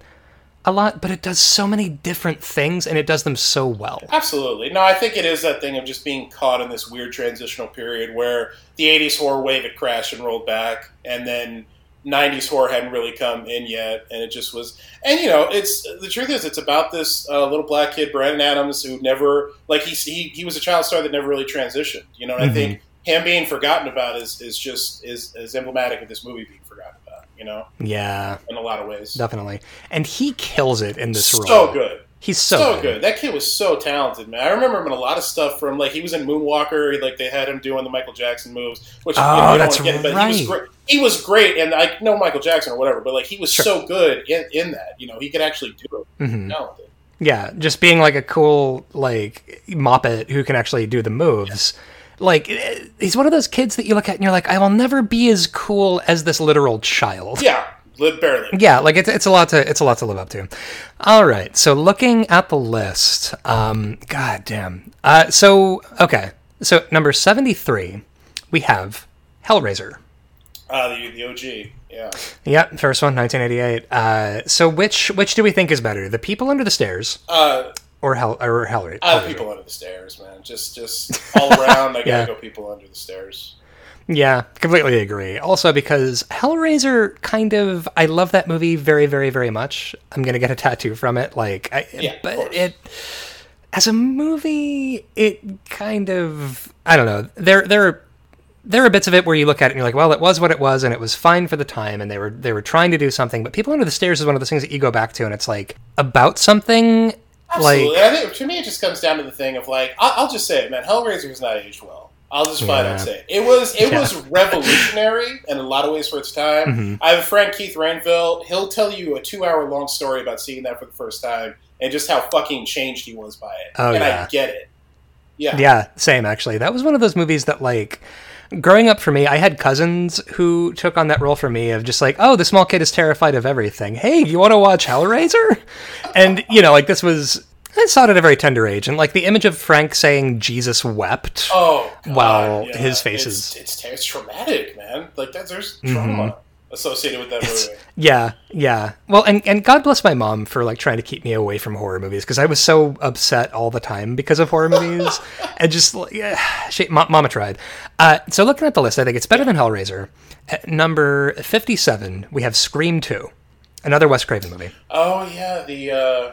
a lot, but it does so many different things, and it does them so well. Absolutely. No, I think it is that thing of just being caught in this weird transitional period where the eighties horror wave had crashed and rolled back, and then nineties horror hadn't really come in yet, and it just was... And, you know, it's the truth is it's about this uh, little black kid, Brandon Adams, who never... Like, he, he he was a child star that never really transitioned, you know, and mm-hmm. I think him being forgotten about is, is just is, is emblematic of this movie being forgotten about, you know? Yeah. In a lot of ways. Definitely. And he kills it in this so role. So good. He's so, so good. good. That kid was so talented, man. I remember him in a lot of stuff from, like, he was in Moonwalker. Like, they had him doing the Michael Jackson moves. Which, oh, you know, that's I don't get, right. He was, great. he was great, and I know Michael Jackson or whatever, but, like, he was sure. so good in, in that. You know, he could actually do it. Mm-hmm. Yeah, just being, like, a cool, like, Muppet who can actually do the moves. Yeah. Like, he's one of those kids that you look at and you're like, I will never be as cool as this literal child. Yeah. Live barely. Yeah, like it's it's a lot to it's a lot to live up to. All right, so looking at the list, um, god damn. Uh, so okay, so number seventy-three, we have Hellraiser. Uh, the the O G, yeah. Yep, first one, nineteen eighty-eight. Uh, so which which do we think is better, The People Under the Stairs, uh, or Hell or Hellraiser? Uh, People Under the Stairs, man. Just just all around, I gotta yeah. go People Under the Stairs. Yeah, completely agree. Also because Hellraiser kind of, I love that movie very, very, very much. I'm going to get a tattoo from it. Like, I, yeah, but it, as a movie, it kind of, I don't know. There, there are, there are bits of it where you look at it and you're like, well, it was what it was and it was fine for the time and they were, they were trying to do something, but People Under the Stairs is one of those things that you go back to and it's like about something. Absolutely. Like, I think, to me, it just comes down to the thing of like, I'll, I'll just say it, man, Hellraiser was not aged well. I'll just flat yeah. out say it. It was, it yeah. was revolutionary in a lot of ways for its time. Mm-hmm. I have a friend, Keith Rainville. He'll tell you a two-hour-long story about seeing that for the first time and just how fucking changed he was by it. Oh, and yeah. I get it. Yeah. Yeah, same, actually. That was one of those movies that, like, growing up for me, I had cousins who took on that role for me of just like, oh, the small kid is terrified of everything. Hey, you want to watch Hellraiser? And, you know, like, this was... I saw it at a very tender age, and like the image of Frank saying Jesus wept oh, God, while yeah. his face it's, is... It's, it's traumatic, man. Like, that, there's trauma mm-hmm. associated with that it's, movie. Yeah, yeah. Well, and, and God bless my mom for like trying to keep me away from horror movies, because I was so upset all the time because of horror movies. And just, yeah, she, Ma- Mama tried. Uh, so looking at the list, I think it's better than Hellraiser. At number fifty-seven, we have Scream two, another Wes Craven movie. Oh, yeah, the... Uh...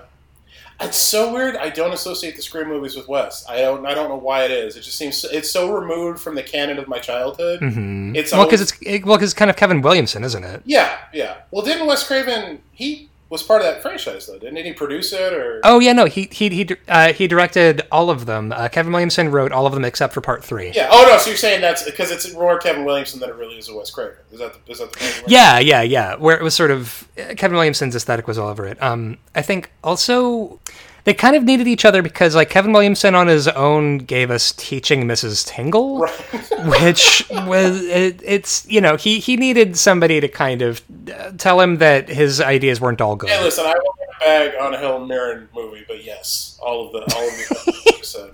It's so weird. I don't associate the Scream movies with Wes. I don't. I don't know why it is. It just seems so, it's so removed from the canon of my childhood. Mm-hmm. It's well because it's it, well because it's kind of Kevin Williamson, isn't it? Yeah, yeah. Well, didn't Wes Craven? He was part of that franchise, though, didn't he? Produce it or? Oh yeah, no. He he he uh, he directed all of them. Uh, Kevin Williamson wrote all of them except for part three. Yeah. Oh no. So you're saying that's because it's more Kevin Williamson than it really is a Wes Craven. Is that the, is that the point? Yeah, yeah, yeah. Where it was sort of Kevin Williamson's aesthetic was all over it. Um, I think also they kind of needed each other because like Kevin Williamson on his own gave us Teaching Missus Tingle, right. which was it, it's you know he he needed somebody to kind of tell him that his ideas weren't all good. Hey, listen, I won't get a bag on a Helen Mirren movie, but yes, all of the all of the so.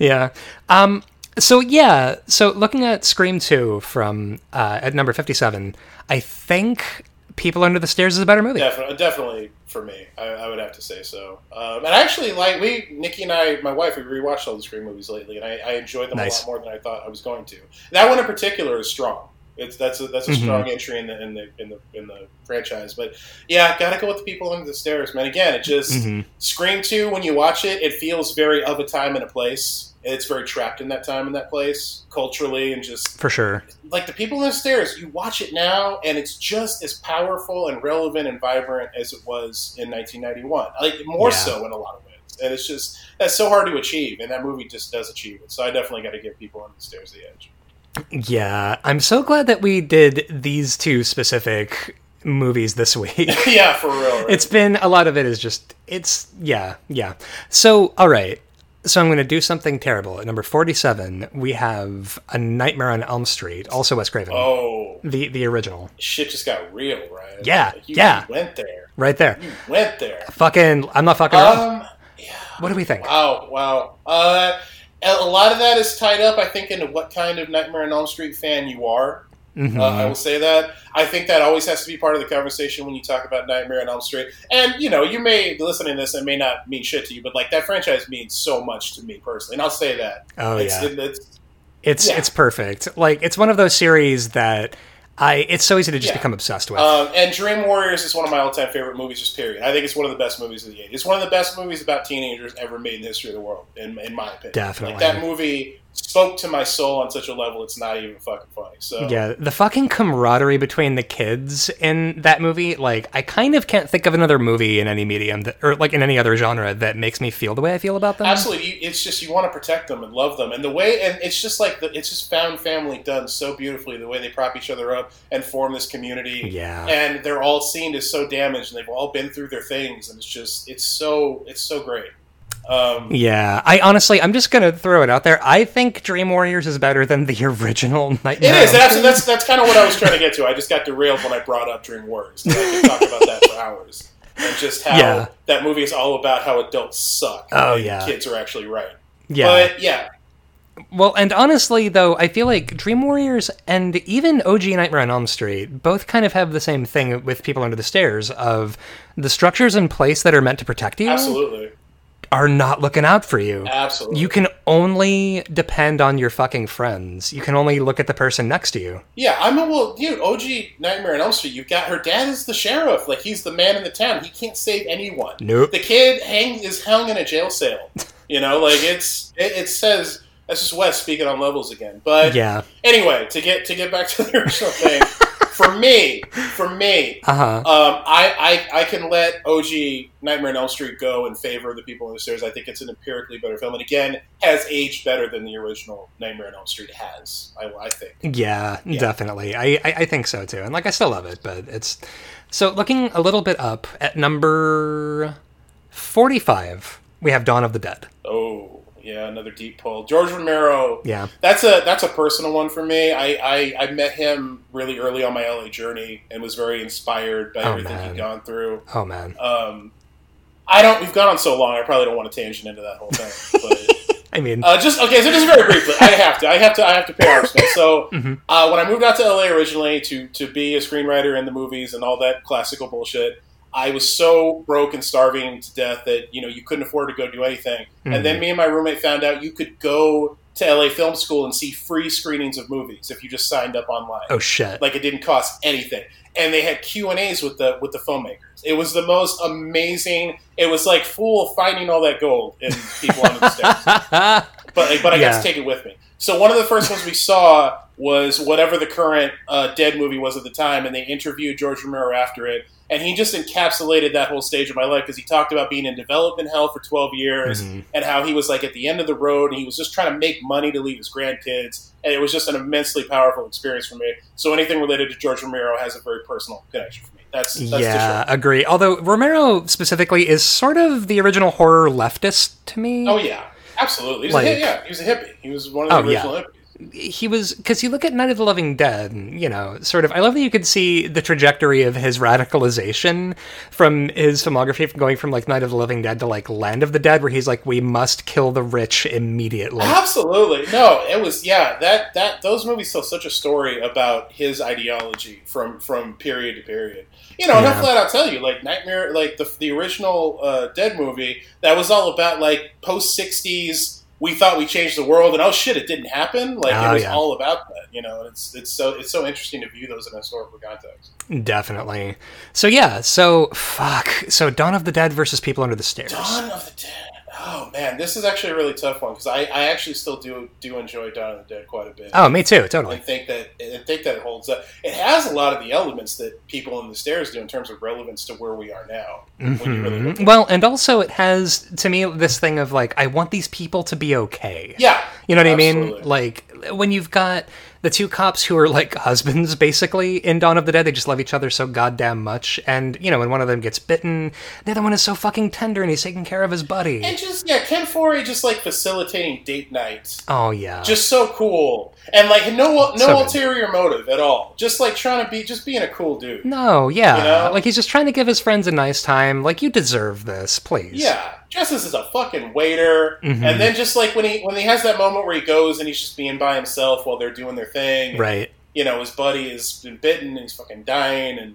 Yeah. Um. So yeah. So looking at Scream two from uh, at number fifty-seven, I think People Under the Stairs is a better movie. Definitely, definitely for me, I, I would have to say so. Um, and actually, like we, Nikki and I, my wife, we rewatched all the Scream movies lately, and I, I enjoyed them nice. a lot more than I thought I was going to. That one in particular is strong. It's that's a, that's a mm-hmm. strong entry in the in the in the in the franchise. But yeah, gotta go with The People Under the Stairs, man. Again, it just mm-hmm. Scream two. When you watch it, it feels very of a time and a place. It's very trapped in that time and that place culturally and just for sure. Like The People Under the Stairs, you watch it now and it's just as powerful and relevant and vibrant as it was in nineteen ninety-one. Like more yeah. so in a lot of ways. And it's just that's so hard to achieve, and that movie just does achieve it. So I definitely got to give People Under the Stairs the edge. Yeah, I'm so glad that we did these two specific movies this week. Yeah, for real. Right? It's been, a lot of it is just, it's, yeah, yeah. So, all right. So I'm going to do something terrible. At number forty-seven, we have A Nightmare on Elm Street, also Wes Craven. Oh. The the original. Shit just got real, right? Yeah, like you, yeah. You went there. Right there. You went there. Fucking, I'm not fucking around. Um, yeah. What do we think? Wow, wow. Uh... A lot of that is tied up, I think, into what kind of Nightmare on Elm Street fan you are. Mm-hmm. Uh, I will say that. I think that always has to be part of the conversation when you talk about Nightmare on Elm Street. And, you know, you may be listening to this and may not mean shit to you, but, like, that franchise means so much to me personally. And I'll say that. Oh, it's, yeah. It, it's it's, yeah. it's perfect. Like, it's one of those series that... I, it's so easy to just yeah. become obsessed with. Um, and Dream Warriors is one of my all-time favorite movies, just period. I think it's one of the best movies of the eighties. It's one of the best movies about teenagers ever made in the history of the world, in, in my opinion. Definitely. Like, that movie spoke to my soul on such a level, it's not even fucking funny. So yeah, the fucking camaraderie between the kids in that movie, like, I kind of can't think of another movie in any medium, that, or, like, in any other genre that makes me feel the way I feel about them. Absolutely. It's just, you want to protect them and love them. And the way, and it's just like, the, it's just found family done so beautifully, the way they prop each other up and form this community. Yeah. And they're all seen as so damaged and they've all been through their things, and it's just it's so it's so great. Um, yeah. I honestly I'm just gonna throw it out there. I think Dream Warriors is better than the original Nightmare. It is, that's that's that's kind of what I was trying to get to. I just got derailed when I brought up Dream Warriors. I could talk about that for hours. And just how yeah. that movie is all about how adults suck. Oh yeah. Kids are actually right. Yeah. But yeah. Well, and honestly, though, I feel like Dream Warriors and even O G Nightmare on Elm Street both kind of have the same thing with People Under the Stairs of the structures in place that are meant to protect you. Absolutely. Are not looking out for you. Absolutely. You can only depend on your fucking friends. You can only look at the person next to you. Yeah, I mean, well, dude, O G Nightmare on Elm Street, you've got her dad is the sheriff. Like, he's the man in the town. He can't save anyone. Nope. The kid hang, is hung in a jail cell. You know, like, it's it, it says... That's just Wes speaking on levels again. But yeah. anyway, to get to get back to the original thing, for me, for me, uh-huh. um, I, I I can let O G Nightmare on Elm Street go in favor of The People in the Stairs. I think it's an empirically better film, and again, has aged better than the original Nightmare on Elm Street has. I, I think. Yeah, yeah. definitely. I, I I think so too. And like, I still love it, but it's so looking a little bit up at number forty-five. We have Dawn of the Dead. Oh. Yeah, another deep pull. George Romero. Yeah, that's a that's a personal one for me. I, I, I met him really early on my L A journey and was very inspired by oh, everything man. he'd gone through. Oh man. Um, I don't. We've gone on so long. I probably don't want to tangent into that whole thing. But I mean, uh, just okay. So just very briefly, I have to. I have to. I have to pay our respects. So mm-hmm. uh, when I moved out to L A originally to to be a screenwriter in the movies and all that classical bullshit. I was so broke and starving to death that, you know, you couldn't afford to go do anything. Mm-hmm. And then me and my roommate found out you could go to L A Film School and see free screenings of movies if you just signed up online. Oh, shit. Like, it didn't cost anything. And they had Q and A's with the with the filmmakers. It was the most amazing. It was like full of finding all that gold in People Under the Stairs. But, but I yeah. got to take it with me. So one of the first ones we saw was whatever the current uh, Dead movie was at the time, and they interviewed George Romero after it. And he just encapsulated that whole stage of my life because he talked about being in development hell for twelve years mm-hmm. and how he was like at the end of the road and he was just trying to make money to leave his grandkids. And it was just an immensely powerful experience for me. So anything related to George Romero has a very personal connection for me. That's, that's yeah, agree. Although Romero specifically is sort of the original horror leftist to me. Oh, yeah, absolutely. He was like, a, yeah, he was a hippie. He was one of the oh, original yeah. hippies. He was, because you look at Night of the Living Dead, and, you know, sort of, I love that you could see the trajectory of his radicalization from his filmography, from going from, like, Night of the Living Dead to, like, Land of the Dead, where he's like, we must kill the rich immediately. Absolutely. No, it was, yeah, that, that, those movies tell such a story about his ideology from, from period to period. You know, yeah. and I'll flat out tell you, like, Nightmare, like, the, the original uh, Dead movie, that was all about, like, post-sixties, we thought we changed the world, and oh shit, it didn't happen. Like oh, it was yeah. all about that, you know. And it's it's so it's so interesting to view those in a historical context. Definitely. So yeah. So fuck. So Dawn of the Dead versus People Under the Stairs. Dawn of the Dead. Oh man, this is actually a really tough one because I, I actually still do do enjoy Dawn of the Dead quite a bit. Oh, me too, totally. I think that I think that holds up. It has a lot of the elements that People in the Stairs do in terms of relevance to where we are now. Mm-hmm. When you really well, and also it has to me this thing of like I want these people to be okay. Yeah, you know what absolutely. I mean. Like when you've got the two cops who are like husbands basically in Dawn of the Dead, they just love each other so goddamn much. And you know, when one of them gets bitten, the other one is so fucking tender and he's taking care of his buddy. And just yeah, Ken Foree just like facilitating date nights. Oh yeah, just so cool and like no no so ulterior good. motive at all. Just like trying to be just being a cool dude. No, yeah, you know? Like he's just trying to give his friends a nice time. Like you deserve this, please. Yeah. Dresses as a fucking waiter, mm-hmm. and then just like when he when he has that moment where he goes and he's just being by himself while they're doing their thing, right? you know, his buddy has been bitten and he's fucking dying, and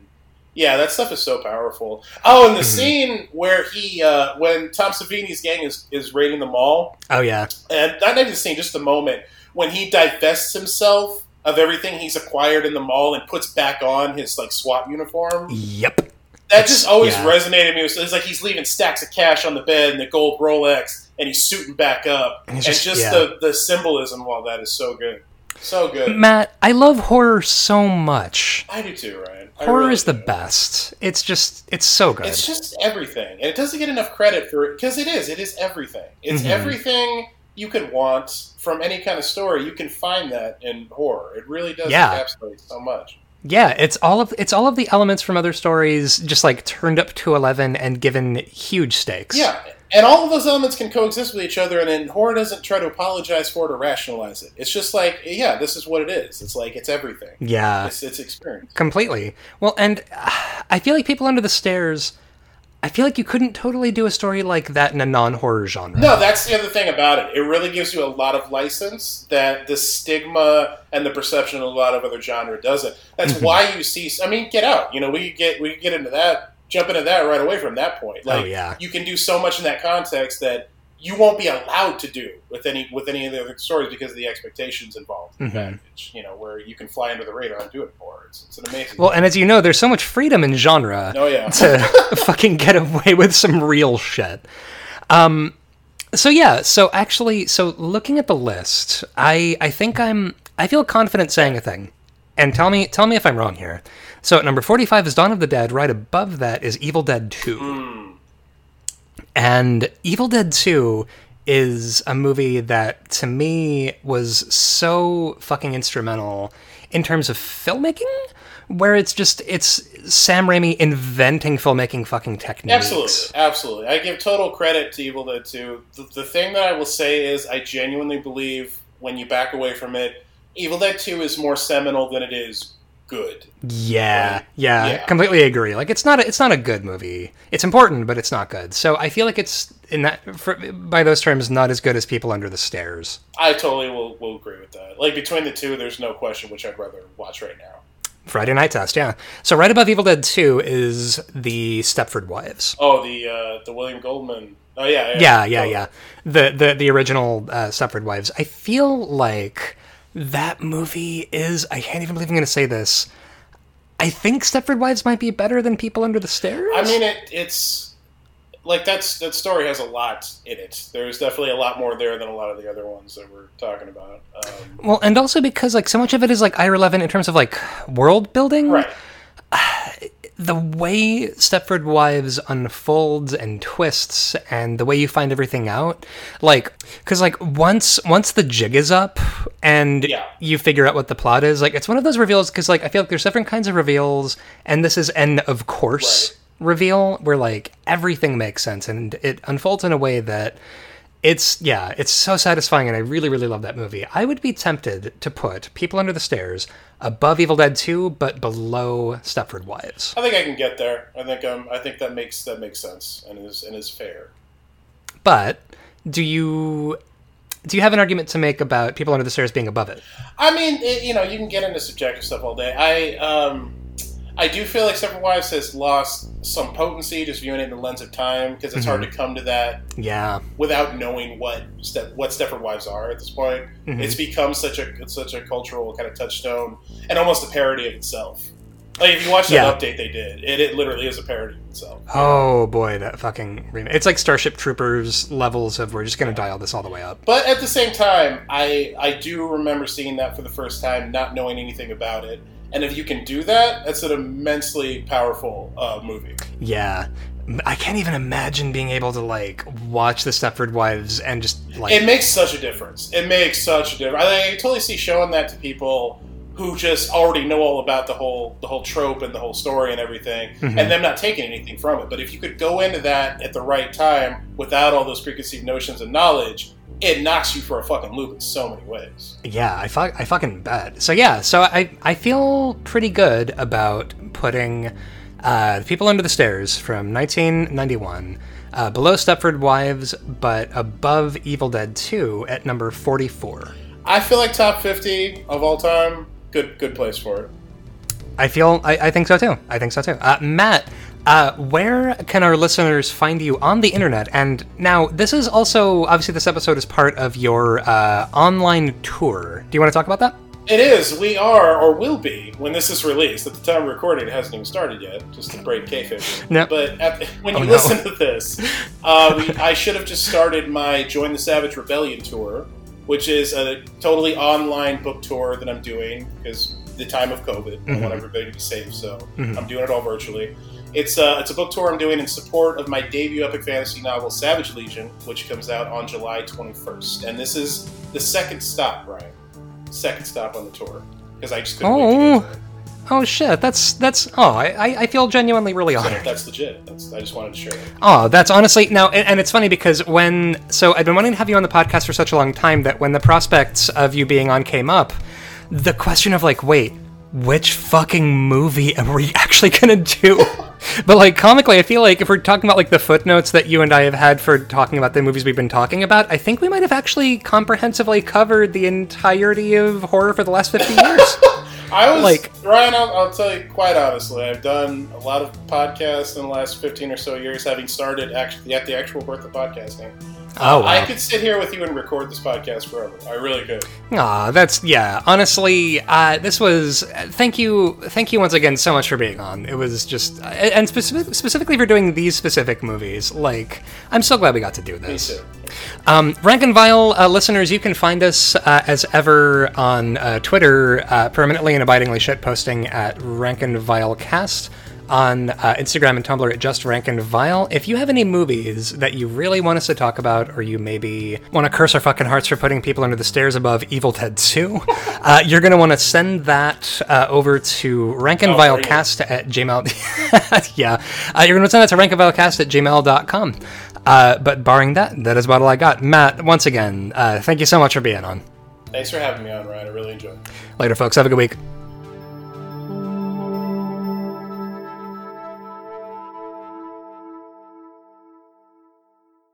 yeah, that stuff is so powerful. Oh, and the scene where he, uh, when Tom Savini's gang is, is raiding the mall. Oh, yeah. And not even the scene, just the moment when he divests himself of everything he's acquired in the mall and puts back on his, like, SWAT uniform. Yep. That just always yeah. resonated with me. It's like he's leaving stacks of cash on the bed and the gold Rolex, and he's suiting back up. And, and just, just yeah. the, the symbolism, while that is so good. So good. Matt, I love horror so much. I do too, Ryan. I horror really is the do. best. It's just, it's so good. It's just everything. And it doesn't get enough credit for it, because it is. It is everything. It's mm-hmm. everything you could want from any kind of story. You can find that in horror. It really does yeah. encapsulate so much. Yeah, it's all of it's all of the elements from other stories just like turned up to eleven and given huge stakes. Yeah, and all of those elements can coexist with each other, and then horror doesn't try to apologize for it or rationalize it. It's just like, yeah, this is what it is. It's like, it's everything. Yeah. It's, it's experience. Completely. Well, and uh, I feel like People Under the Stairs, I feel like you couldn't totally do a story like that in a non-horror genre. No, that's the other thing about it. It really gives you a lot of license that the stigma and the perception of a lot of other genre doesn't. That's mm-hmm. why you see, I mean, Get Out. You know, we could get, we could get into that, jump into that right away from that point. Like, oh, yeah. you can do so much in that context that you won't be allowed to do with any with any of the other stories because of the expectations involved in mm-hmm. the package, you know, where you can fly under the radar and do it for. It's, it's an amazing Well, thing. And as you know, there's so much freedom in genre oh, yeah. to fucking get away with some real shit. Um, so yeah, so actually, so looking at the list, I, I think I'm, I feel confident saying a thing. And tell me tell me if I'm wrong here. So at number forty-five is Dawn of the Dead. Right above that is Evil Dead two. Mm. And Evil Dead two is a movie that, to me, was so fucking instrumental in terms of filmmaking, where it's just, it's Sam Raimi inventing filmmaking fucking techniques. Absolutely, absolutely. I give total credit to Evil Dead two. The, the thing that I will say is I genuinely believe, when you back away from it, Evil Dead two is more seminal than it is good. Yeah, right? yeah, yeah, completely agree. Like, it's not a, it's not a good movie. It's important, but it's not good. So I feel like it's in that for, by those terms, not as good as People Under the Stairs. I totally will will agree with that. Like, between the two, there's no question which I'd rather watch right now. Friday Night Test, yeah. So right above Evil Dead two is The Stepford Wives. Oh, the uh, the William Goldman. Oh yeah, yeah, yeah, yeah. yeah. The the the original uh, Stepford Wives. I feel like that movie is, I can't even believe I'm going to say this, I think Stepford Wives might be better than People Under the Stairs? I mean, it, it's, like, that's that story has a lot in it. There's definitely a lot more there than a lot of the other ones that we're talking about. Um, well, and also because, like, so much of it is, like, I R eleven in terms of, like, world building. Right. The way Stepford Wives unfolds and twists and the way you find everything out, like, because, like, once once the jig is up and yeah. you figure out what the plot is, like, it's one of those reveals, because, like, I feel like there's different kinds of reveals, and this is an of course right. reveal where, like, everything makes sense and it unfolds in a way that it's, yeah, it's so satisfying, and I really, really love that movie. I would be tempted to put People Under the Stairs above Evil Dead two, but below Stepford Wives. I think I can get there. I think um, I think that makes that makes sense and is and is fair. But do you do you have an argument to make about People Under the Stairs being above it? I mean, it, you know, you can get into subjective stuff all day. I um, I do feel like Stepford Wives has lost some potency, just viewing it in the lens of time, because it's mm-hmm. hard to come to that yeah. without knowing what step, what Stepford Wives are at this point. Mm-hmm. It's become such a such a cultural kind of touchstone and almost a parody of itself. Like, if you watch that yeah. update they did, it, it literally is a parody of itself. Oh boy, that fucking remake. It's like Starship Troopers levels of, we're just going to dial this all the way up. But at the same time, I I do remember seeing that for the first time, not knowing anything about it. And if you can do that, that's an immensely powerful uh, movie. Yeah. I can't even imagine being able to, like, watch The Stepford Wives and just, like... It makes such a difference. It makes such a difference. I, I totally see showing that to people who just already know all about the whole the whole trope and the whole story and everything, mm-hmm. and them not taking anything from it. But if you could go into that at the right time without all those preconceived notions and knowledge, it knocks you for a fucking loop in so many ways. Yeah, I, fuck, I fucking bet. So yeah, so I, I feel pretty good about putting uh, The People Under the Stairs from nineteen ninety-one uh, below Stepford Wives, but above Evil Dead two at number forty-four. I feel like top fifty of all time good good place for it. I feel, I, I think so too. I think so too. Uh, Matt, uh, where can our listeners find you on the internet? And now, this is also, obviously this episode is part of your uh, online tour. Do you want to talk about that? It is. We are, or will be, when this is released. At the time of recording, it hasn't even started yet, just to break kayfabe. No. But at the, when you oh, no. listen to this, uh, we, I should have just started my Join the Savage Rebellion tour, which is a totally online book tour that I'm doing, because the time of COVID, mm-hmm. I want everybody to be safe, so mm-hmm. I'm doing it all virtually. It's a, it's a book tour I'm doing in support of my debut epic fantasy novel, Savage Legion, which comes out on July twenty-first. And this is the second stop, Ryan. Second stop on the tour, because I just couldn't oh. wait to get to it. Oh shit, that's, that's, oh, I I feel genuinely really honored. So that's legit, that's, I just wanted to share that. Oh, that's honestly, now, and, and it's funny because when, so I've been wanting to have you on the podcast for such a long time that when the prospects of you being on came up, the question of like, wait, which fucking movie are we actually gonna do? But like, comically, I feel like if we're talking about like the footnotes that you and I have had for talking about the movies we've been talking about, I think we might have actually comprehensively covered the entirety of horror for the last fifty years. I was, like, Ryan, I'll, I'll tell you quite honestly, I've done a lot of podcasts in the last fifteen or so years, having started actually at the actual birth of podcasting. Oh, wow. I could sit here with you and record this podcast forever. I really could. Aw, that's, yeah, honestly, uh, this was, thank you, thank you once again so much for being on. It was just, and specific, specifically for doing these specific movies, like, I'm so glad we got to do this. Me too. Um, Rank and Vile uh, listeners, you can find us uh, as ever on uh, Twitter, uh, permanently and abidingly shitposting at Rank and Vile Cast. On uh, Instagram and Tumblr at Just Rank and Vile. If you have any movies that you really want us to talk about, or you maybe want to curse our fucking hearts for putting People Under the Stairs above Evil Dead two, uh, you're going to want to send that uh, over to Rank and Vile Cast at gmail. Yeah, uh, you're going to send that to Rank and Vile Cast at gmail dot com. Uh, but barring that, that is what all I got. Matt, once again, uh, thank you so much for being on. Thanks for having me on, Ryan. I really enjoyed it. Later, folks. Have a good week.